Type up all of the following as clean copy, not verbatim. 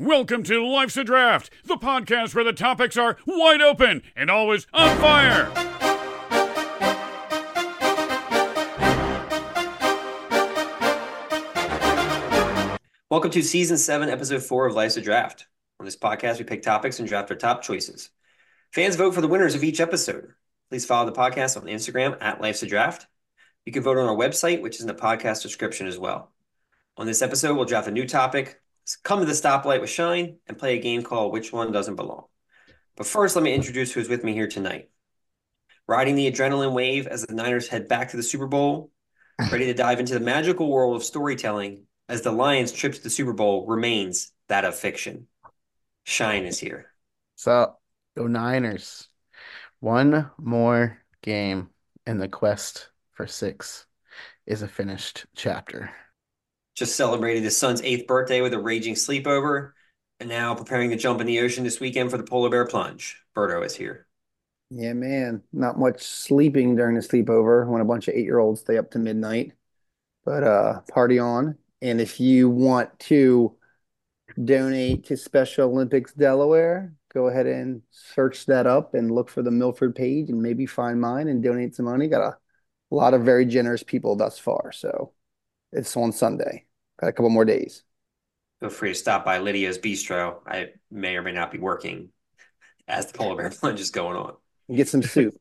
Welcome to Life's a Draft, the podcast where the topics are wide open and always on fire. Welcome to Season 7, Episode 4 of Life's a Draft. On this podcast, we pick topics and draft our top choices. Fans vote for the winners of each episode. Please follow the podcast on Instagram at Life's a Draft. You can vote on our website, which is in the podcast description as well. On this episode, we'll draft a new topic, come to the stoplight with Shine, and play a game called Which One Doesn't Belong. But first, let me introduce who's with me here tonight. Riding the adrenaline wave as the Niners head back to the Super Bowl, ready to dive into the magical world of storytelling as the Lions' trip to the Super Bowl remains that of fiction. Shine is here. What's up? Go Niners. One more game, and the quest for 6 is a finished chapter. Just celebrated his son's 8th birthday with a raging sleepover, and now preparing to jump in the ocean this weekend for the polar bear plunge. Berto is here. Yeah, man. Not much sleeping during the sleepover when a bunch of 8-year-olds stay up to midnight. But party on. And if you want to donate to Special Olympics Delaware, go ahead and search that up and look for the Milford page and maybe find mine and donate some money. Got a lot of very generous people thus far, so... it's on Sunday. Got a couple more days. Feel free to stop by Lydia's bistro. I may or may not be working as the polar bear plunge is going on. Get some soup.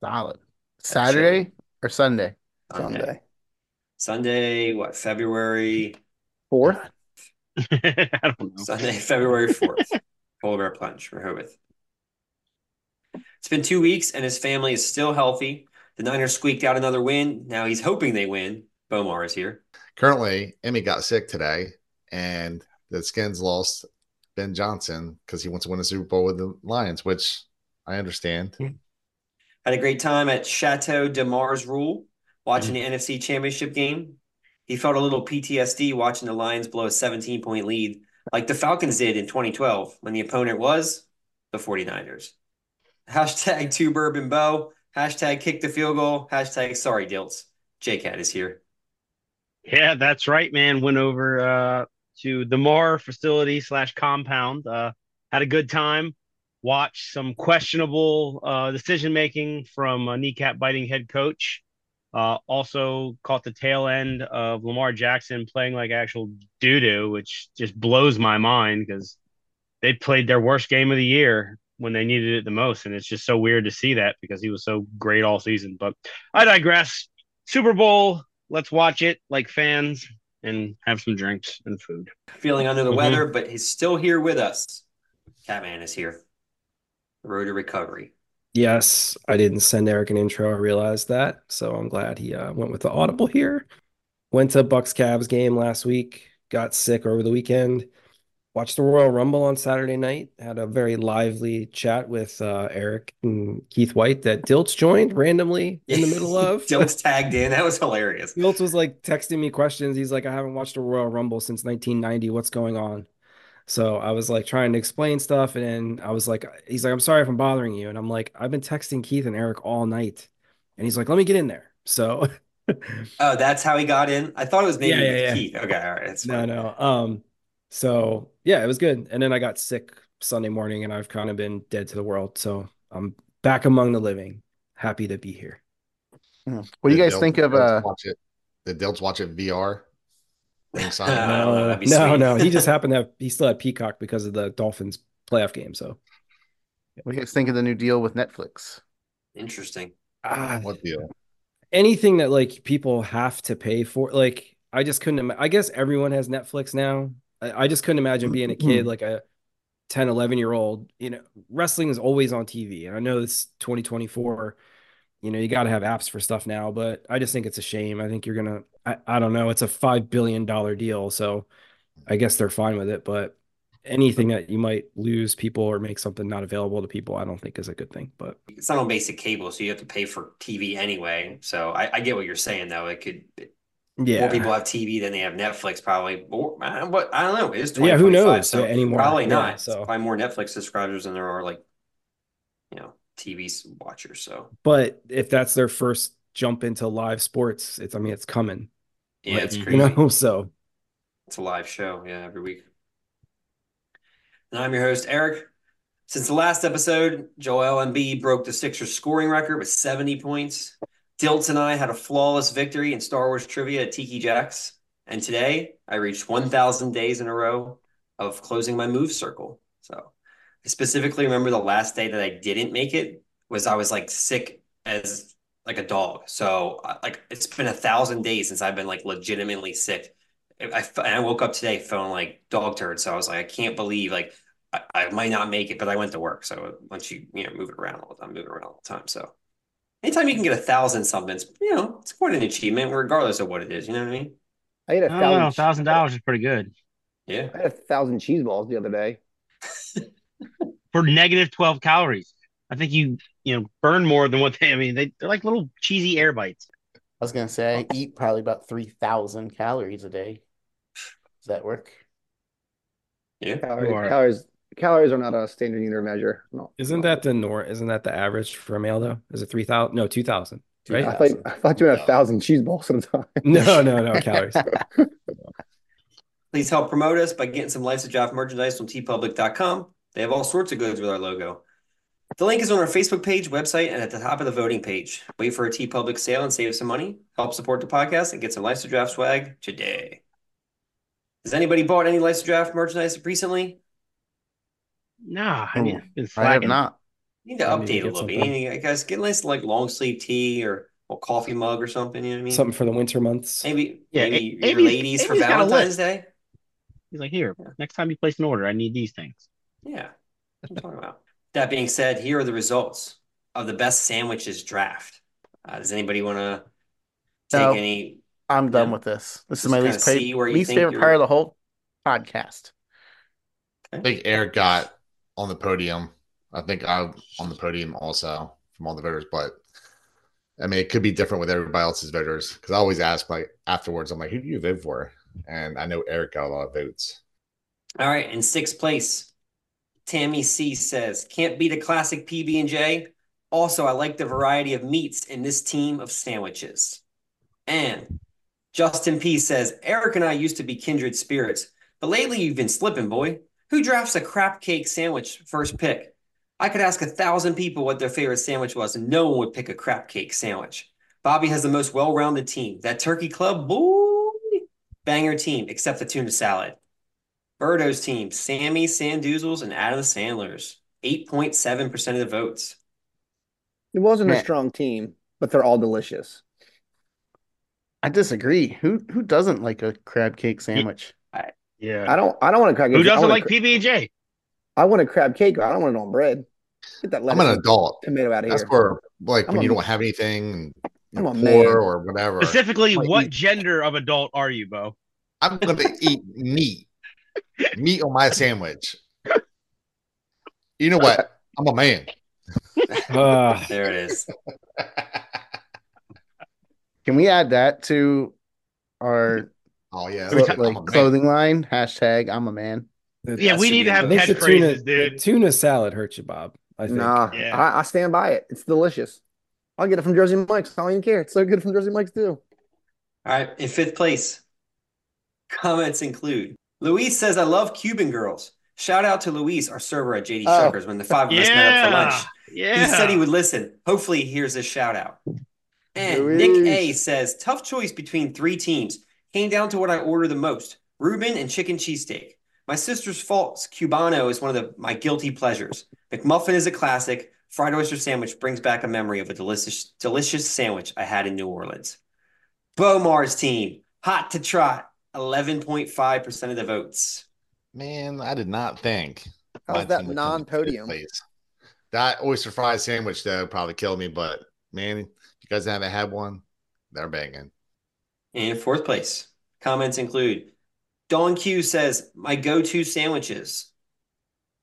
Solid. Saturday or Sunday? Sunday, what, February 4th? I don't know. Sunday, February 4th. Polar bear plunge, Rehoboth. It's been 2 weeks and his family is still healthy. The Niners squeaked out another win. Now he's hoping they win. Bomar is here. Currently, Emmy got sick today, and the Skins lost Ben Johnson because he wants to win a Super Bowl with the Lions, which I understand. Had a great time at Chateau de Mars watching the NFC Championship game. He felt a little PTSD watching the Lions blow a 17-point lead like the Falcons did in 2012 when the opponent was the 49ers. Hashtag 2BourbonBo, hashtag kick the field goal, hashtag sorry Dilts. J-Cat is here. Yeah, that's right, man. Went over to the Mar facility / compound. Had a good time. Watched some questionable decision-making from a kneecap-biting head coach. Also caught the tail end of Lamar Jackson playing like actual doo-doo, which just blows my mind because they played their worst game of the year when they needed it the most, and it's just so weird to see that because he was so great all season. But I digress. Super Bowl. Let's watch it like fans and have some drinks and food. Feeling under the weather, but he's still here with us. Catman is here. The road to recovery. Yes, I didn't send Eric an intro. I realized that. So I'm glad he went with the audible here. Went to Bucks-Cavs game last week. Got sick over the weekend. Watched the Royal Rumble on Saturday night. Had a very lively chat with Eric and Keith White that Dilts joined randomly in the middle of. Dilts tagged in. That was hilarious. Dilts was like texting me questions. He's like, I haven't watched a Royal Rumble since 1990. What's going on? So I was like trying to explain stuff. And I was like, he's like, I'm sorry if I'm bothering you. And I'm like, I've been texting Keith and Eric all night. And he's like, let me get in there. So. Oh, that's how he got in. I thought it was maybe Keith. Okay. All right. That's fine. No. So yeah, it was good. And then I got sick Sunday morning and I've kind of been dead to the world. So I'm back among the living. Happy to be here. What do you guys think of did Dilts watch it VR? No. He just happened to have he still had Peacock because of the Dolphins playoff game. So what do you guys think of the new deal with Netflix? Interesting. What deal? Anything that like people have to pay for, like I just couldn't I guess everyone has Netflix now. I just couldn't imagine being a kid, like a 10, 11-year-old. You know, wrestling is always on TV. And I know it's 2024. You know, you got to have apps for stuff now. But I just think it's a shame. I think you're going to – I don't know. It's a $5 billion deal. So I guess they're fine with it. But anything that you might lose people or make something not available to people, I don't think is a good thing. But it's not on basic cable, so you have to pay for TV anyway. So I get what you're saying, though. It could – yeah, more people have TV than they have Netflix, probably. But I don't know. It is 20, yeah, who knows? So anymore, probably not. Yeah, so there's probably more Netflix subscribers than there are like, you know, TV watchers. So, but if that's their first jump into live sports, it's. I mean, it's coming. Yeah, like, it's crazy. You know, so it's a live show. Yeah, every week. and I'm your host, Eric. Since the last episode, Joel Embiid broke the Sixers scoring record with 70 points. Diltz and I had a flawless victory in Star Wars trivia at Tiki Jacks. And today, I reached 1,000 days in a row of closing my move circle. So I specifically remember the last day that I didn't make it was I was like sick as like a dog. So like it's been 1,000 days since I've been like legitimately sick. I woke up today feeling like dog turd. So I was like, I can't believe like I might not make it, but I went to work. So once you move it around all the time, So anytime you can get 1,000 something, it's quite an achievement regardless of what it is. You know what I mean? I had $1,000 is pretty good. Yeah. I had 1,000 cheese balls the other day. For negative 12 calories. I think you burn more than what they're like little cheesy air bites. I was going to say, I eat probably about 3,000 calories a day. Does that work? Yeah. Calories are not a standard unit measure. No. Isn't that the average for a male though? Is it 3,000? No, 2,000. Right? I thought you had 1,000 cheese balls sometimes. No, calories. Please help promote us by getting some Life's a Draft merchandise from tpublic.com. They have all sorts of goods with our logo. The link is on our Facebook page, website, and at the top of the voting page. Wait for a TPublic sale and save some money. Help support the podcast and get some Life's a Draft swag today. Has anybody bought any Life's a Draft merchandise recently? Nah, I have not. You need to update a little bit. I guess get a nice like long sleeve tee or a coffee mug or something. You know what I mean? Something for the winter months. Maybe your ladies for Valentine's Day. He's like, here, next time you place an order, I need these things. Yeah, that's what I'm talking about. That being said, here are the results of the best sandwiches draft. Does anybody want to take any? I'm done with this. This is my least favorite part of the whole podcast. Okay. I think Eric got on the podium. I think I'm on the podium also from all the voters, but I mean, it could be different with everybody else's voters because I always ask like afterwards, I'm like, who do you vote for? And I know Eric got a lot of votes. All right. In sixth place, Tammy C says, can't beat a classic PB&J. Also, I like the variety of meats in this team of sandwiches. And Justin P says, Eric and I used to be kindred spirits, but lately you've been slipping, boy. Who drafts a crap cake sandwich first pick? I could ask 1,000 people what their favorite sandwich was, and no one would pick a crap cake sandwich. Bobby has the most well-rounded team. That turkey club, boy, banger team, except the tuna salad. Birdo's team, Sammy Sandoozles and Adam Sandlers, 8.7% of the votes. It wasn't a strong team, but they're all delicious. I disagree. Who doesn't like a crab cake sandwich? Yeah. I don't want a crab cake. Who doesn't like PB&J? I want a crab cake. I don't want it on bread. Get that lettuce. I'm an adult. Tomato out of here. That's where, like, when you don't have anything, I'm a man or whatever. Specifically, what gender of adult are you, Bo? I'm going to eat meat on my sandwich. You know what? I'm a man. There it is. Can we add that to our clothing line? # I'm a man. We need to have catchphrases, dude. Tuna salad hurts you, Bob. I think. Nah, yeah. I stand by it. It's delicious. I'll get it from Jersey Mike's. I don't even care. It's so good from Jersey Mike's, too. All right. In fifth place, comments include Louis says, I love Cuban girls. Shout out to Louis, our server at JD Shuckers, when the five of us met up for lunch. Yeah. He said he would listen. Hopefully, he hears this shout out. And Louis. Nick A says, tough choice between three teams. Came down to what I order the most, Reuben and chicken cheesesteak. My sister's faults, Cubano is one of my guilty pleasures. McMuffin is a classic. Fried oyster sandwich brings back a memory of a delicious sandwich I had in New Orleans. Beaumar's team, hot to trot, 11.5% of the votes. Man, I did not think. How's that non-podium? That oyster fried sandwich, though, probably killed me. But, man, if you guys haven't had one, they're banging. In fourth place, comments include Don Q says, my go-to sandwiches.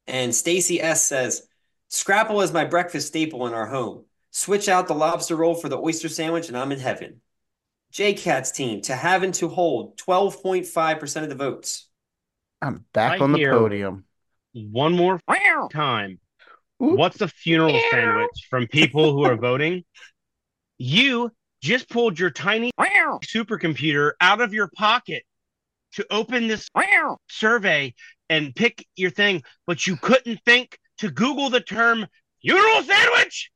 And Stacy S says, scrapple is my breakfast staple in our home. Switch out the lobster roll for the oyster sandwich and I'm in heaven. J-Cat's team, to have and to hold, 12.5% of the votes. I'm back on the podium. One more time. Oops. What's a funeral sandwich from people who are voting? You just pulled your tiny supercomputer out of your pocket. to open this survey and pick your thing, but you couldn't think to Google the term funeral sandwich?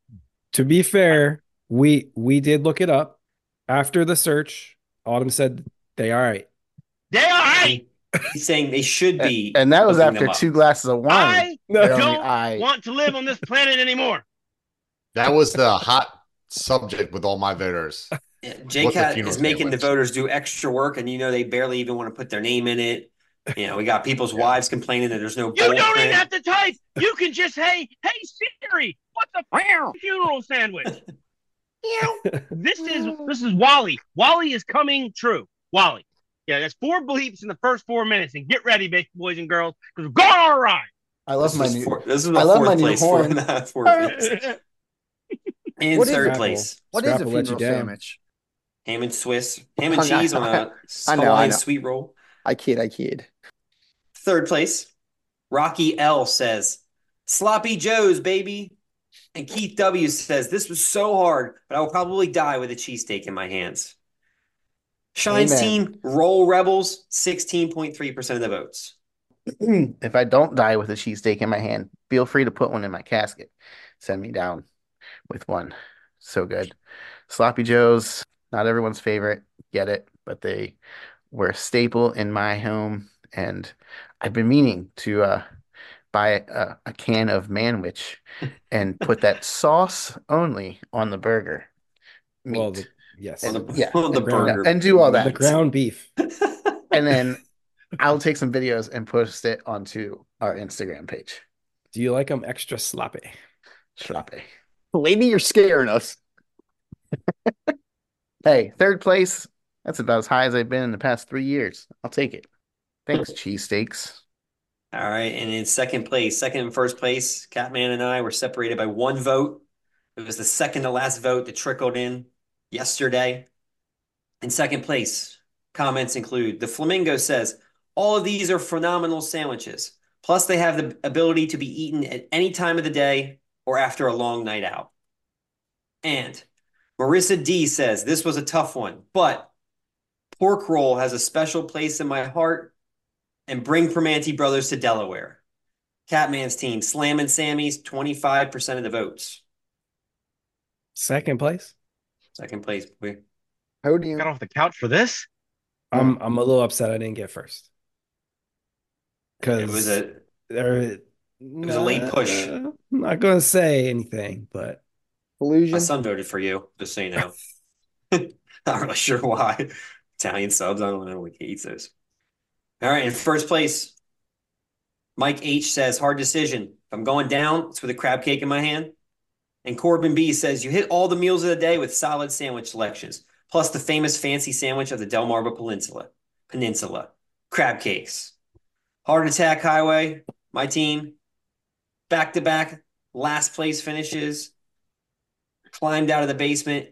To be fair, we did look it up. After the search, Autumn said they all right. They all right. He's saying they should be. And that was after two glasses of wine. I don't want to live on this planet anymore. That was the hot subject with all my voters. Yeah, JCAT is making the voters do extra work, and they barely even want to put their name in it. We got people's wives complaining that there's no. You don't even have to type. You can just hey Siri, what the funeral sandwich? This is Wally. Wally is coming true. Wally. Yeah, that's four bleeps in the first 4 minutes, and get ready, baby boys and girls, because we're going on a ride. I love my new. This is my new horn. In third place. What is a funeral sandwich? Ham and Swiss. Ham and cheese on a Hawaiian sweet roll. I kid. Third place. Rocky L says, Sloppy Joe's, baby. And Keith W says, this was so hard, but I will probably die with a cheesesteak in my hands. Shine's team, Roll Rebels, 16.3% of the votes. If I don't die with a cheesesteak in my hand, feel free to put one in my casket. Send me down with one. So good. Sloppy Joe's, not everyone's favorite. Get it. But they were a staple in my home. And I've been meaning to buy a can of Manwich and put that sauce only on the burger. Meat. Well, burger. And do all that. The ground beef. And then I'll take some videos and post it onto our Instagram page. Do you like them extra sloppy? Sloppy. Lady, you're scaring us. Hey, third place. That's about as high as I've been in the past 3 years. I'll take it. Thanks, cheesesteaks. All right. And in second and first place, Catman and I were separated by one vote. It was the second to last vote that trickled in yesterday. In second place, comments include, the Flamingo says, all of these are phenomenal sandwiches. Plus, they have the ability to be eaten at any time of the day or after a long night out. And Marissa D says, this was a tough one, but pork roll has a special place in my heart, and bring Permanti Brothers to Delaware. Catman's team, Slam and Sammy's, 25% of the votes. Second place. How do you get off the couch for this? I'm a little upset I didn't get first. Because it was a late push. I'm not going to say anything, but illusion. My son voted for you, just so you know. Not really sure why. Italian subs, I don't know what he eats those. All right, in first place, Mike H says, hard decision. If I'm going down, it's with a crab cake in my hand. And Corbin B says, you hit all the meals of the day with solid sandwich selections, plus the famous fancy sandwich of the Delmarva Peninsula. Crab cakes. Heart Attack Highway, my team. Back-to-back, last place finishes. Climbed out of the basement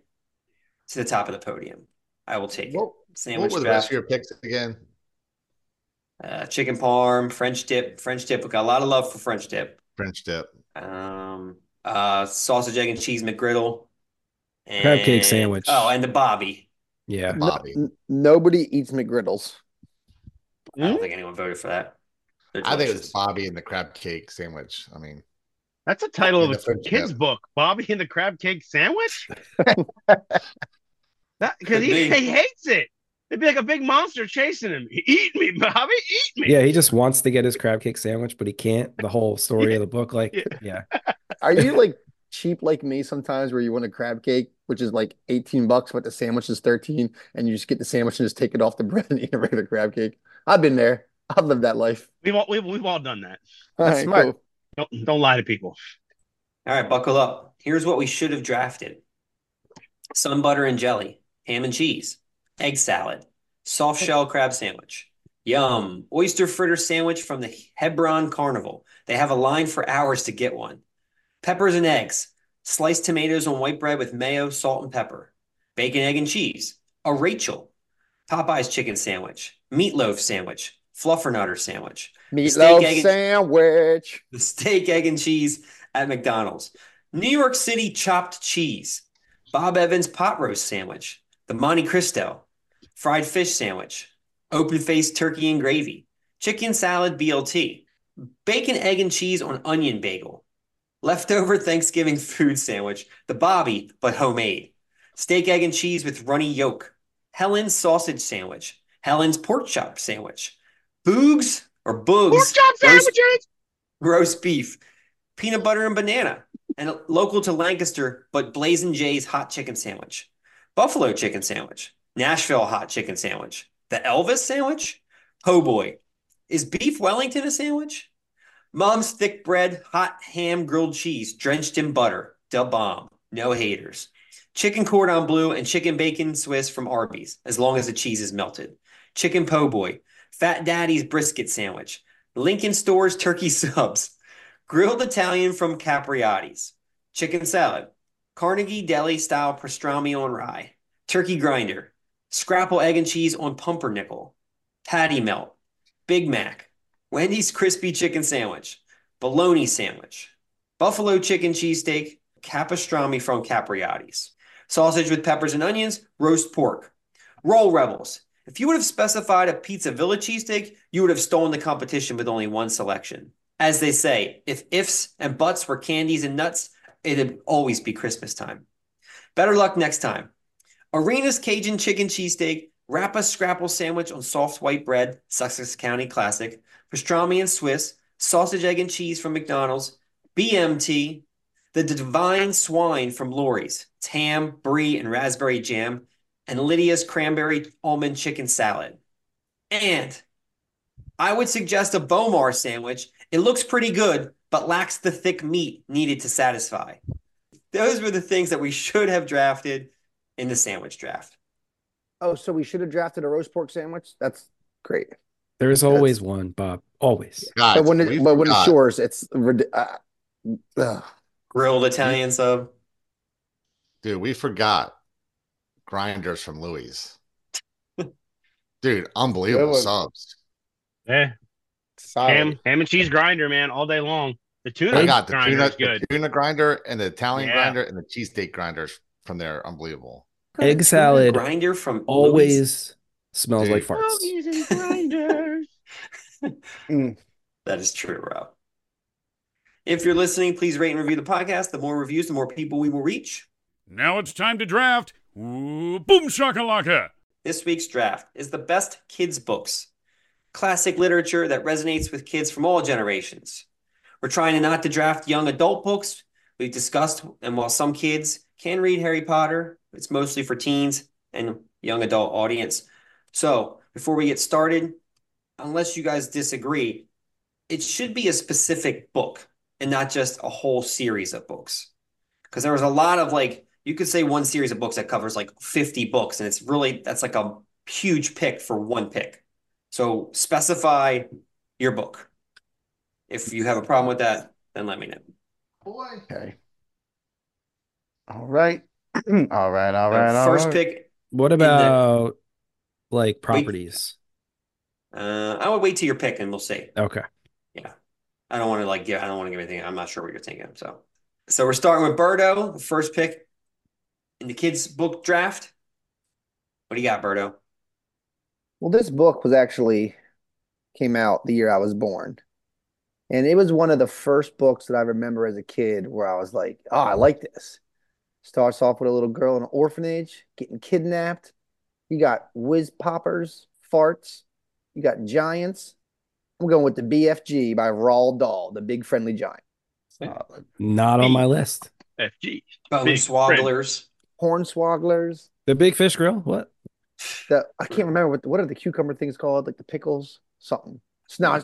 to the top of the podium. I will take it. Sandwich. What were the rest of your picks again? Chicken parm, French dip. We got a lot of love for French dip. Sausage, egg, and cheese McGriddle. And crab cake sandwich. Oh, and the Bobby. Yeah. Nobody eats McGriddles. I don't think anyone voted for that. I think it was Bobby and the crab cake sandwich. I mean, that's a title of a kid's book. Bobby and the crab cake sandwich? Because he hates it. It'd be like a big monster chasing him. Eat me, Bobby. Eat me. Yeah, he just wants to get his crab cake sandwich, but he can't. The whole story of the book, Are you like cheap like me sometimes, where you want a crab cake, which is like $18, but the sandwich is $13, and you just get the sandwich and just take it off the bread and eat a regular crab cake? I've been there. I've lived that life. We've all done that. That's smart. Cool. Don't lie to people. All right, buckle up. Here's what we should have drafted: sun butter and jelly, ham and cheese. Egg salad, soft shell crab sandwich, yum, oyster fritter sandwich from the Hebron Carnival. They have a line for hours to get one. Peppers and eggs, sliced tomatoes on white bread with mayo, salt, and pepper. Bacon, egg, and cheese, a Rachel, Popeye's chicken sandwich, meatloaf sandwich, fluffernutter sandwich. The steak, egg, and cheese at McDonald's. New York City chopped cheese, Bob Evans pot roast sandwich, the Monte Cristo, fried fish sandwich, open-faced turkey and gravy, chicken salad BLT, bacon, egg, and cheese on onion bagel, leftover Thanksgiving food sandwich, the Bobby, but homemade, steak, egg, and cheese with runny yolk, Helen's sausage sandwich, Helen's pork chop sandwich, Boogs, pork chop sandwiches, roast beef, peanut butter and banana, and local to Lancaster, but Blazin' Jay's hot chicken sandwich, Buffalo chicken sandwich, Nashville hot chicken sandwich, the Elvis sandwich, ho boy. Is beef Wellington a sandwich? Mom's thick bread, hot ham, grilled cheese, drenched in butter. Da bomb. No haters. Chicken cordon bleu and chicken bacon Swiss from Arby's, as long as the cheese is melted. Chicken po' boy. Fat Daddy's brisket sandwich. Lincoln Store's turkey subs. Grilled Italian from Capriotti's. Chicken salad. Carnegie Deli-style pastrami on rye. Turkey grinder. Scrapple egg and cheese on pumpernickel. Patty melt. Big Mac, Wendy's crispy chicken sandwich, bologna sandwich, buffalo chicken cheesesteak, capistrami from Capriotti's, sausage with peppers and onions, roast pork, roll rebels. If you would have specified a Pizza Villa cheesesteak, you would have stolen the competition with only one selection. As they say, if ifs and buts were candies and nuts, it'd always be Christmas time. Better luck next time. Arena's Cajun chicken cheesesteak, wrap a scrapple sandwich on soft white bread, Sussex County classic, pastrami and Swiss, sausage, egg, and cheese from McDonald's, BMT, the Divine Swine from Lori's, ham, brie, and raspberry jam, and Lydia's cranberry almond chicken salad. And I would suggest a Bomar sandwich. It looks pretty good, but lacks the thick meat needed to satisfy. Those were the things that we should have drafted in the sandwich draft. Oh, so we should have drafted a roast pork sandwich? That's great. There is always one, Bob. Always. God, but when it's yours, it's... grilled Italian sub. Dude, we forgot grinders from Louis. Dude, unbelievable subs. Yeah. Ham and cheese grinder, man, all day long. The tuna grinder is good. The tuna grinder and the Italian grinder and the cheesesteak grinders from there, unbelievable. Egg salad grinder from always smells like farts. Grinders. That is true, Rob. If you're listening, please rate and review the podcast. The more reviews, the more people we will reach. Now it's time to draft. Ooh, boom shakalaka. This week's draft is the best kids' books. Classic literature that resonates with kids from all generations. We're trying not to draft young adult books. We've discussed, and while some kids can read Harry Potter, it's mostly for teens and young adult audience. So before we get started, unless you guys disagree, it should be a specific book and not just a whole series of books. Because there was a lot of, like, you could say one series of books that covers like 50 books. And it's really, that's like a huge pick for one pick. So specify your book. If you have a problem with that, then let me know. Okay. All right. All right. First pick. What about like properties? I would wait till your pick and we'll see. Okay. Yeah. I don't want to give anything. I'm not sure what you're thinking. So we're starting with Birdo, the first pick in the kids' book draft. What do you got, Birdo? Well, this book was actually came out the year I was born. And it was one of the first books that I remember as a kid where I was like, oh, I like this. Starts off with a little girl in an orphanage getting kidnapped. You got whiz poppers, farts. You got giants. I'm going with the BFG by Roald Dahl, the Big Friendly Giant. Not on my list. FG. Bone swogglers. Horn swogglers. The Big Fish Grill. What? I can't remember. What are the cucumber things called? Like the pickles? Something. I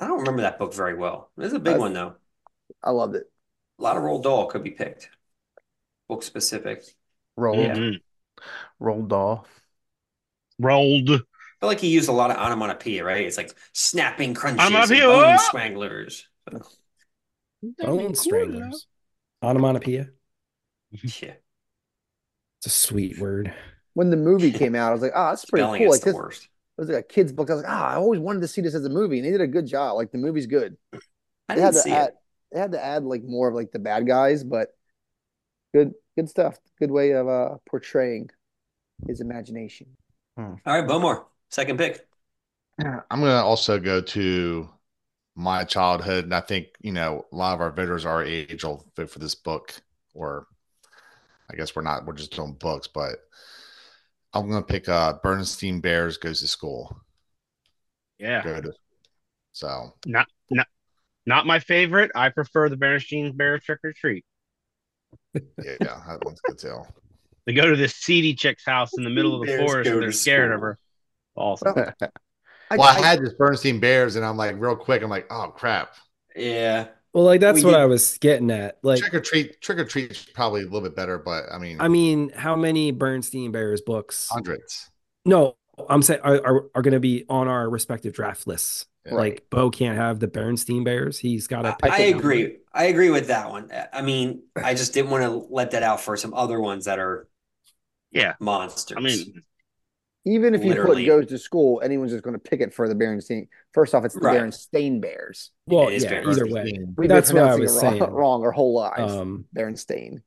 don't remember that book very well. It's a big one, though. I loved it. A lot of Roald Dahl could be picked. Book specific. Roald Dahl. I feel like he used a lot of onomatopoeia, right? It's like snapping crunches, bone stranglers. Bone stranglers. Onomatopoeia? Yeah. It's a sweet word. When the movie came out, I was like, oh, that's pretty cool. Like, the worst. It was like a kid's book. I was like, I always wanted to see this as a movie, and they did a good job. Like, the movie's good. They had to add like more of like the bad guys, but good stuff. Good way of portraying his imagination. All right, Bomar. Second pick. Yeah, I'm going to also go to my childhood, and I think, you know, a lot of our vendors our age will vote for this book, or I guess we're not, we're just doing books, but I'm going to pick Bernstein Bears Goes to School. Yeah. So not my favorite. I prefer the Bernstein Bears Trick or Treat. Yeah, that one's good too. They go to this seedy chick's house in the middle of the forest and they're scared of her. Awesome. Well, I had this Bernstein Bears, and I'm like, real quick, I'm like, oh crap. Yeah. Well, like that's what I was getting at. Like Trick or Treat's probably a little bit better, but I mean, how many Bernstein Bears books? Hundreds. No, I'm saying are going to be on our respective draft lists. Yeah. Like Bo can't have the Bernstein Bears. He's got to pick. I agree. One. I agree with that one. I mean, I just didn't want to let that out for some other ones that are, monsters. I mean, even if you put Goes to School, anyone's just going to pick it for the Berenstain. First off, it's the Berenstain Bears. Well, either way, that's what I was saying. Wrong our whole lives, Berenstain.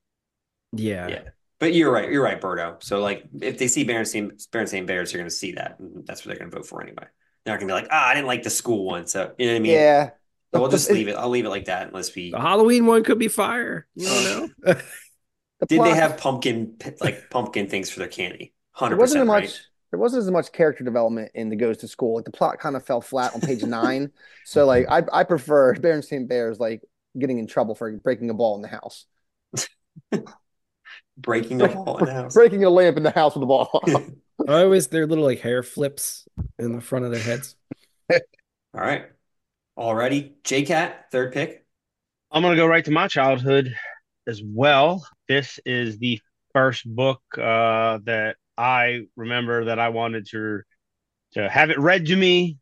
Yeah. But you're right, Birdo. So like, if they see Berenstain Bears, you're going to see that. And that's what they're going to vote for anyway. They're not going to be like, I didn't like the school one. So you know what I mean? Yeah. So we'll just leave it. I'll leave it like that. Unless the Halloween one could be fire. You don't know. Did they have pumpkin things for their candy? 100%. There wasn't as much character development in the Goes to School. Like the plot kind of fell flat on page 9. So like I prefer Berenstain Bears like getting in trouble for breaking a ball in the house. Breaking a ball in the house. Breaking a lamp in the house with a ball. I always their little like hair flips in the front of their heads. All right. Alrighty, J-Cat, third pick. I'm going to go right to my childhood as well. This is the first book that I remember that I wanted to have it read to me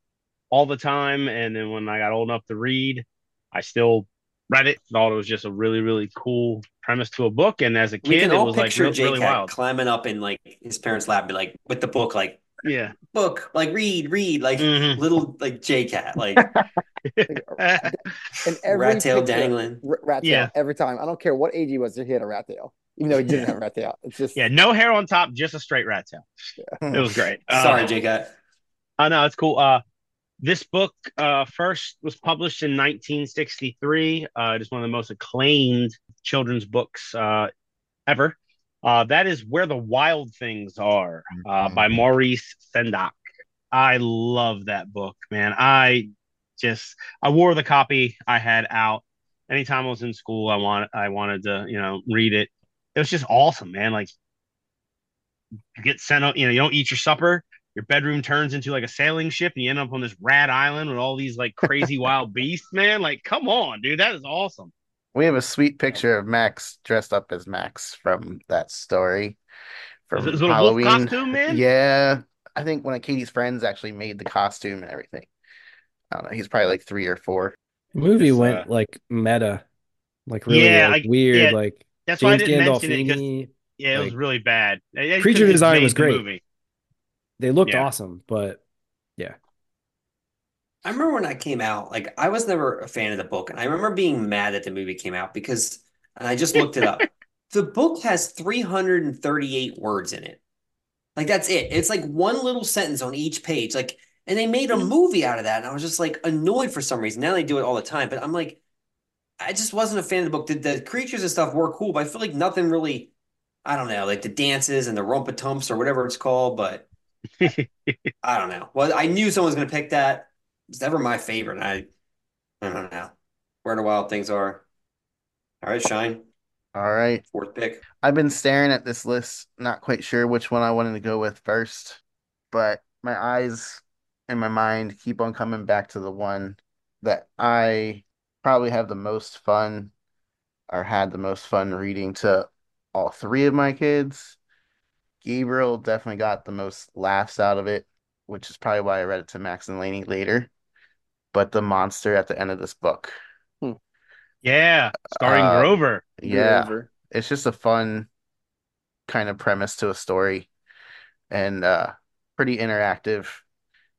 all the time. And then when I got old enough to read, I still read it. Thought it was just a really, really cool premise to a book. And as a kid, it was like really wild. Climbing up in like his parents' lap, be like with the book, like, yeah, book, like read, like little like J-Cat, like and every rat tail dangling, rat tail every time. I don't care what age he was, he had a rat tail, even though he didn't have a rat tail. It's just no hair on top, just a straight rat tail. Yeah. It was great. Sorry, J-Cat. I know it's cool. This book first was published in 1963. It is one of the most acclaimed children's books ever. That is Where the Wild Things Are by Maurice Sendak. I love that book, man. I wore the copy I had out. Anytime I was in school, I wanted to, read it. It was just awesome, man. Like you get sent out, you don't eat your supper. Your bedroom turns into like a sailing ship and you end up on this rad island with all these like crazy wild beasts, man. Like, come on, dude. That is awesome. We have a sweet picture of Max dressed up as Max from that story from Halloween. Is it a wolf costume, man? Yeah, I think one of Katie's friends actually made the costume and everything. I don't know. He's probably like 3 or 4. The movie went like meta, like really like, weird. Yeah, like that's James why I didn't Gandolfini mention it. Yeah, it was really bad. Creature design was great. They looked awesome, but yeah. I remember when I came out, like I was never a fan of the book, and I remember being mad that the movie came out because, and I just looked it up. The book has 338 words in it. Like that's it. It's like one little sentence on each page. Like, and they made a movie out of that, and I was just like annoyed for some reason. Now they do it all the time, but I'm like, I just wasn't a fan of the book. The creatures and stuff were cool, but I feel like nothing really. I don't know, like the dances and the rumpa-tumps or whatever it's called, but I don't know. Well, I knew someone was going to pick that. It's never my favorite. I don't know Where the Wild Things Are. All right, Shine. All right. Fourth pick. I've been staring at this list, not quite sure which one I wanted to go with first, but my eyes and my mind keep on coming back to the one that I probably have the most fun or had the most fun reading to all 3 of my kids. Gabriel definitely got the most laughs out of it, which is probably why I read it to Max and Lainey later. But the monster at the end of this book. Yeah, starring Grover. Yeah, Grover. It's just a fun kind of premise to a story and pretty interactive.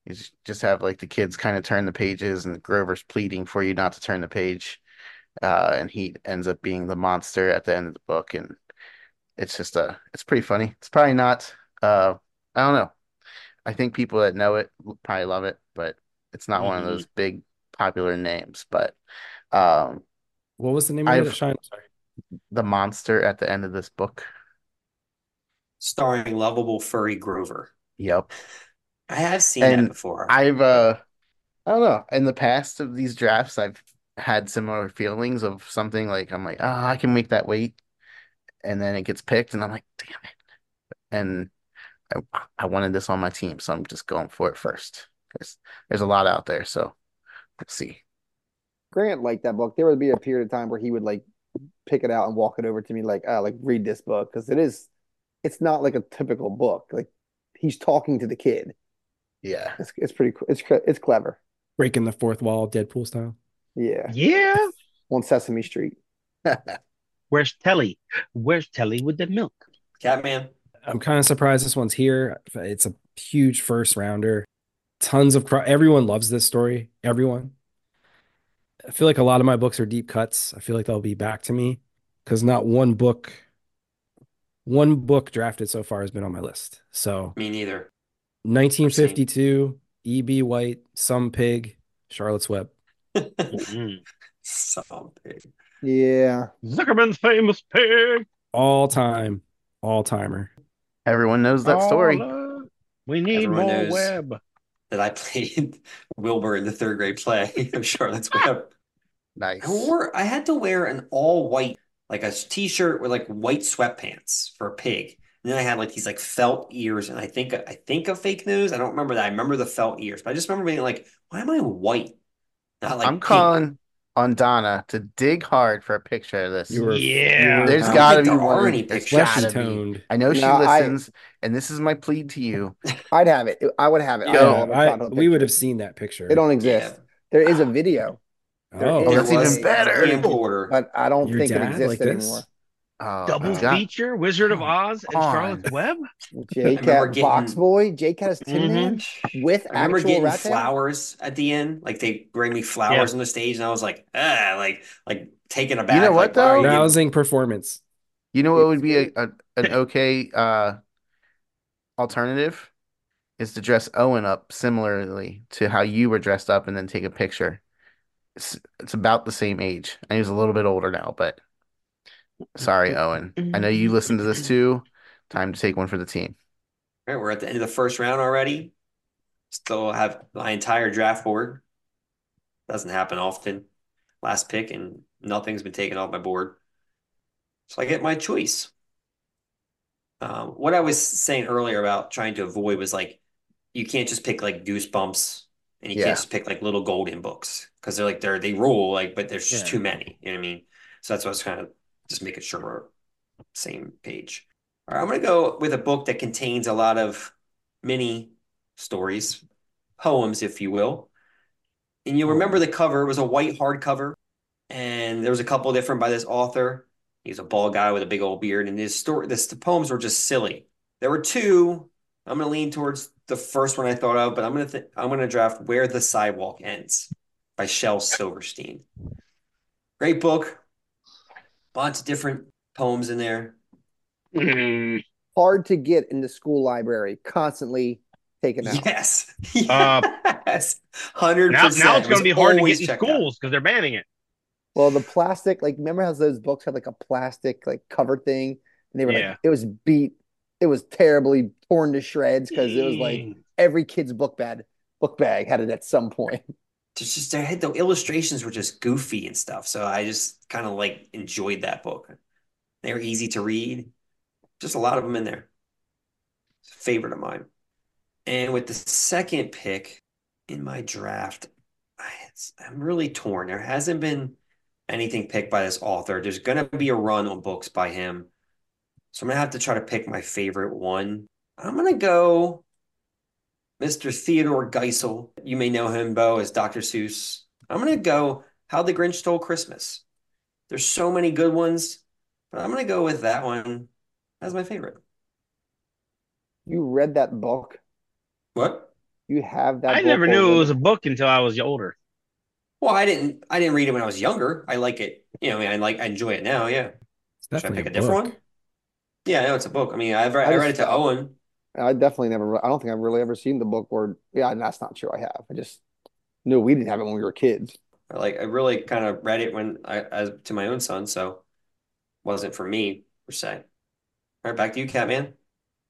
You just have like the kids kind of turn the pages and Grover's pleading for you not to turn the page. And he ends up being the monster at the end of the book. And it's just, it's pretty funny. It's probably not, I don't know. I I think people that know it probably love it, but it's not one of those big popular names. But what was the name of the shine? Sorry. The monster at the end of this book, starring lovable furry Grover. Yep, I have seen that before. I've I don't know. In the past of these drafts, I've had similar feelings of something like I'm like, oh, I can make that wait, and then it gets picked, and I'm like, damn it, and I wanted this on my team, so I'm just going for it first. There's a lot out there, so let's see. Grant liked that book. There would be a period of time where he would like pick it out and walk it over to me, like, oh, like read this book because it's not like a typical book. Like he's talking to the kid. Yeah, it's pretty cool. It's clever. Breaking the fourth wall, Deadpool style. Yeah. On Sesame Street. Where's Telly? Where's Telly with the milk? Catman. I'm kind of surprised this one's here. It's a huge first rounder. Tons of everyone loves this story. Everyone. I feel like a lot of my books are deep cuts. I feel like they'll be back to me because not one book drafted so far has been on my list. So me neither. 1952, E.B. White, Some Pig, Charlotte's Web. Some Pig. Yeah. Zuckerman's Famous Pig. All-timer. Everyone knows that story. We need Everyone more web. That I played Wilbur in the third grade play of Charlotte's Web. Nice. I had to wear an all-white, like a t-shirt with like white sweatpants for a pig. And then I had like these like felt ears, and I think of fake news. I don't remember that. I remember the felt ears, but I just remember being like, why am I white? Not like I'm calling pink. On Donna to dig hard for a picture of this. There's got to be one. I know she listens, and this is my plea to you. I'd have it. I would have it. We would have seen that picture. It don't exist. Yeah. There is a video. That's even better. But I don't think it exists anymore. Double feature, Wizard of Oz and Charlotte's Web. JCat Box Boy, JCat's Tin Man with I remember getting flowers at the end. Like they bring me flowers on the stage, and I was like, like taking a bath. You know what though? Rousing performance. You know what would be an okay alternative is to dress Owen up similarly to how you were dressed up, and then take a picture. It's about the same age, and he's a little bit older now, but. Sorry, Owen. I know you listen to this too. Time to take one for the team. All right, we're at the end of the first round already. Still have my entire draft board. Doesn't happen often. Last pick and nothing's been taken off my board. So I get my choice. What I was saying earlier about trying to avoid was like, you can't just pick like Goosebumps and you can't just pick like little golden books because they're like, they rule, like, but there's just too many. You know what I mean? So that's what I was kind of just making sure we're same page. All right, I'm going to go with a book that contains a lot of mini stories, poems, if you will. And you'll remember the cover. It was a white hardcover, and there was a couple different by this author. He's a bald guy with a big old beard, and the poems were just silly. There were two. I'm going to lean towards the first one I thought of, but I'm going to draft Where the Sidewalk Ends by Shel Silverstein. Great book. Lots of different poems in there. Hard to get in the school library. Constantly taken out. Yes. 100%. Now it's going to be hard to get in schools because they're banning it. Well, the plastic, like, remember how those books had like a plastic like cover thing, and they were like, it was beat. It was terribly torn to shreds because it was like every kid's book bag had it at some point. It's just the illustrations were just goofy and stuff. So I just kind of like enjoyed that book. They were easy to read. Just a lot of them in there. It's a favorite of mine. And with the second pick in my draft, I'm really torn. There hasn't been anything picked by this author. There's going to be a run on books by him. So I'm going to have to try to pick my favorite one. I'm going to go Mr. Theodore Geisel. You may know him, Bo, as Dr. Seuss. I'm going to go How the Grinch Stole Christmas. There's so many good ones, but I'm going to go with that one as my favorite. You read that book? What? You have that book? I never knew it was a book until I was older. Well, I didn't read it when I was younger. I like it. You know, I mean, I enjoy it now, yeah. Should I pick a different one? Yeah, no, it's a book. I mean, I read it to Owen. I don't think I've really ever seen the book, or yeah, that's not true. I have. I just knew we didn't have it when we were kids. I really kind of read it when as to my own son, so it wasn't for me per se. All right, back to you, Catman.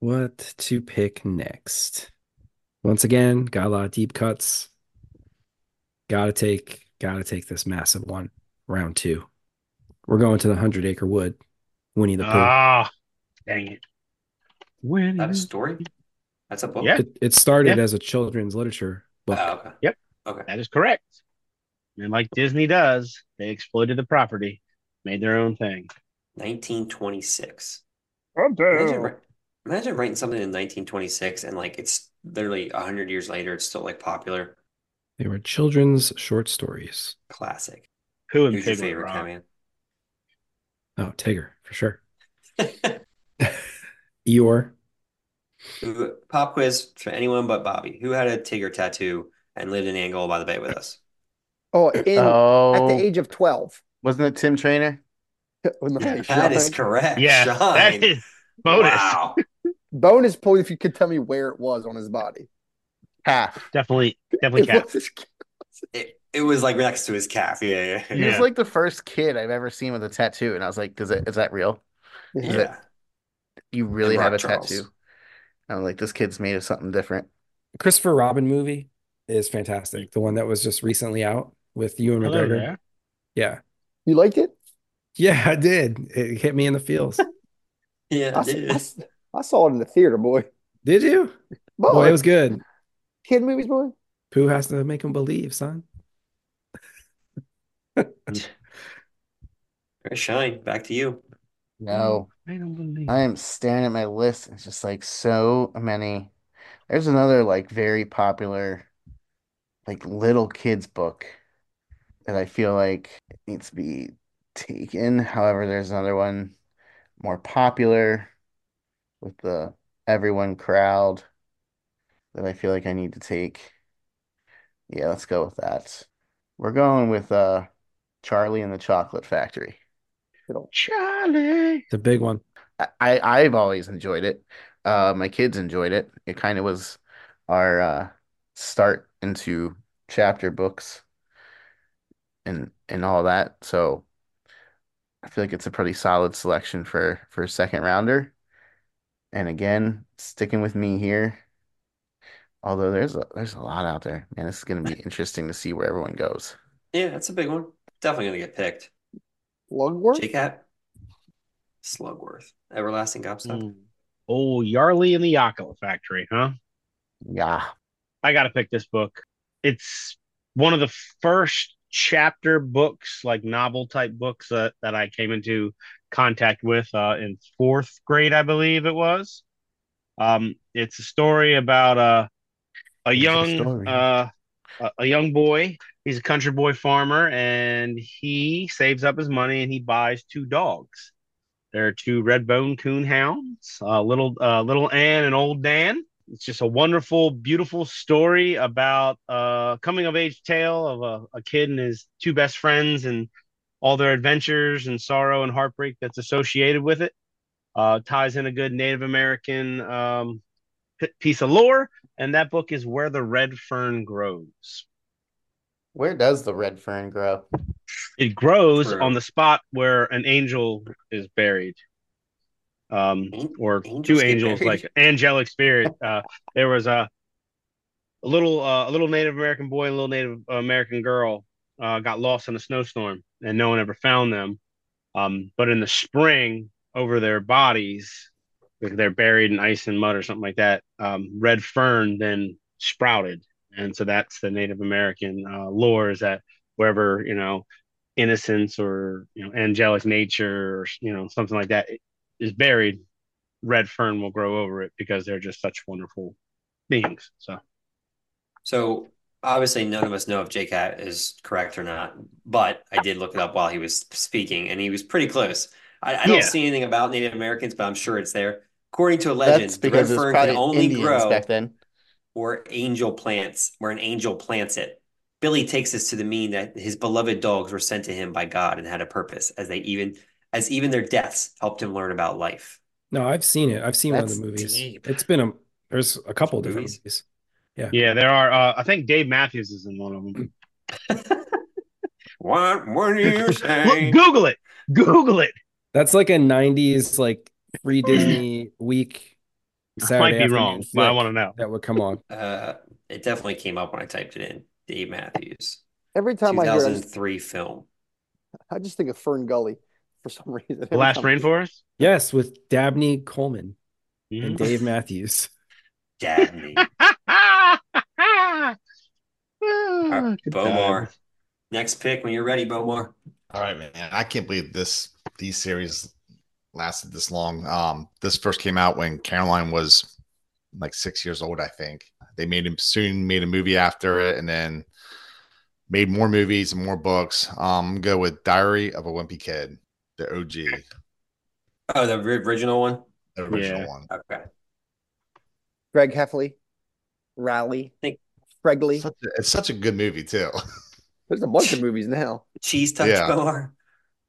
What to pick next? Once again, got a lot of deep cuts. Gotta take this massive one. Round two. We're going to the 100-acre wood. Winnie the Pooh. Ah, dang it. Winnie. That a story? That's a book. Yeah. It started as a children's literature book. Okay. Yep. Okay. That is correct. And like Disney does, they exploited the property, made their own thing. 1926. Imagine writing something in 1926 and like it's literally 100 years later, it's still like popular. They were children's short stories. Classic. Who and Who's Tigger your favorite, Catman? Oh, Tigger, for sure. Eeyore. Pop quiz for anyone but Bobby. Who had a Tigger tattoo and lived in Angola by the Bay with us? At the age of 12. Wasn't it Tim Traynor? That is correct. Yeah, Sean. That is bonus. Wow. Bonus point if you could tell me where it was on his body. Calf. Definitely calf. It was like next to his calf. Yeah. He was like the first kid I've ever seen with a tattoo, and I was like, is that real? Yeah. You really have a tattoo? And I'm like, this kid's made of something different. Christopher Robin movie is fantastic. The one that was just recently out with Ewan McGregor. Yeah. You liked it? Yeah, I did. It hit me in the feels. I saw it in the theater, boy. Did you? Boy, it was good. Kid movies, boy. Pooh has to make him believe, son. Shine, back to you. No, I don't believe. I am staring at my list. It's just like so many. There's another like very popular, like little kids book that I feel like needs to be taken. However, there's another one more popular with the everyone crowd that I feel like I need to take. Yeah, let's go with that. We're going with Charlie and the Chocolate Factory. Charlie, the big one. I've always enjoyed it. My kids enjoyed it. It kind of was our start into chapter books and all that. So I feel like it's a pretty solid selection for a second rounder. And again, sticking with me here. Although there's a lot out there, man. This is going to be interesting to see where everyone goes. Yeah, that's a big one. Definitely going to get picked. Slugworth? J-Cat? Slugworth. Everlasting Gobstop. Oh, Yarly and the Chocolate Factory, huh? Yeah. I got to pick this book. It's one of the first chapter books, like novel-type books that I came into contact with in fourth grade, I believe it was. It's a story about a young boy. He's a country boy farmer, and he saves up his money, and he buys two dogs. They're two red-bone coon hounds, little Ann and old Dan. It's just a wonderful, beautiful story about a coming-of-age tale of a kid and his two best friends and all their adventures and sorrow and heartbreak that's associated with it. Ties in a good Native American piece of lore, and that book is Where the Red Fern Grows. Where does the red fern grow? It grows on the spot where an angel is buried. Or two angels, like angelic spirit. There was a little Native American boy, a little Native American girl got lost in a snowstorm, and no one ever found them. But in the spring, over their bodies, like they're buried in ice and mud or something like that, red fern then sprouted. And so that's the Native American lore, is that wherever, innocence or, angelic nature or, something like that is buried, red fern will grow over it because they're just such wonderful beings. So obviously none of us know if JCat is correct or not, but I did look it up while he was speaking, and he was pretty close. I don't see anything about Native Americans, but I'm sure it's there. According to a legend, that's because the red fern can only Indians grow back then. Or angel plants, where an angel plants it. Billy takes this to the mean that his beloved dogs were sent to him by God and had a purpose, as even their deaths helped him learn about life. No, I've seen it. I've seen one of the movies. Deep. It's been a There's a couple of different movies. Yeah, there are. I think Dave Matthews is in one of them. What were you saying? Look, Google it. That's like a 90s, like free Disney week. Saturday might be wrong, but I want to know. That would come on. It definitely came up when I typed it in. Dave Matthews. Every time I hear 2003 film. I just think of Fern Gully for some reason. The Last Rainforest? Yes, with Dabney Coleman and Dave Matthews. Dabney. Right, Beaumar. Next pick when you're ready, Beaumar. All right, man. I can't believe these series lasted this long. This first came out when Caroline was like 6 years old, I think. They made a movie after it, and then made more movies and more books. Go with Diary of a Wimpy Kid, the OG. Oh, the original one? The original one. Okay. Greg Heffley, Rally, Fregley. It's such a good movie, too. There's a bunch of movies now. Cheese Touch, Bar.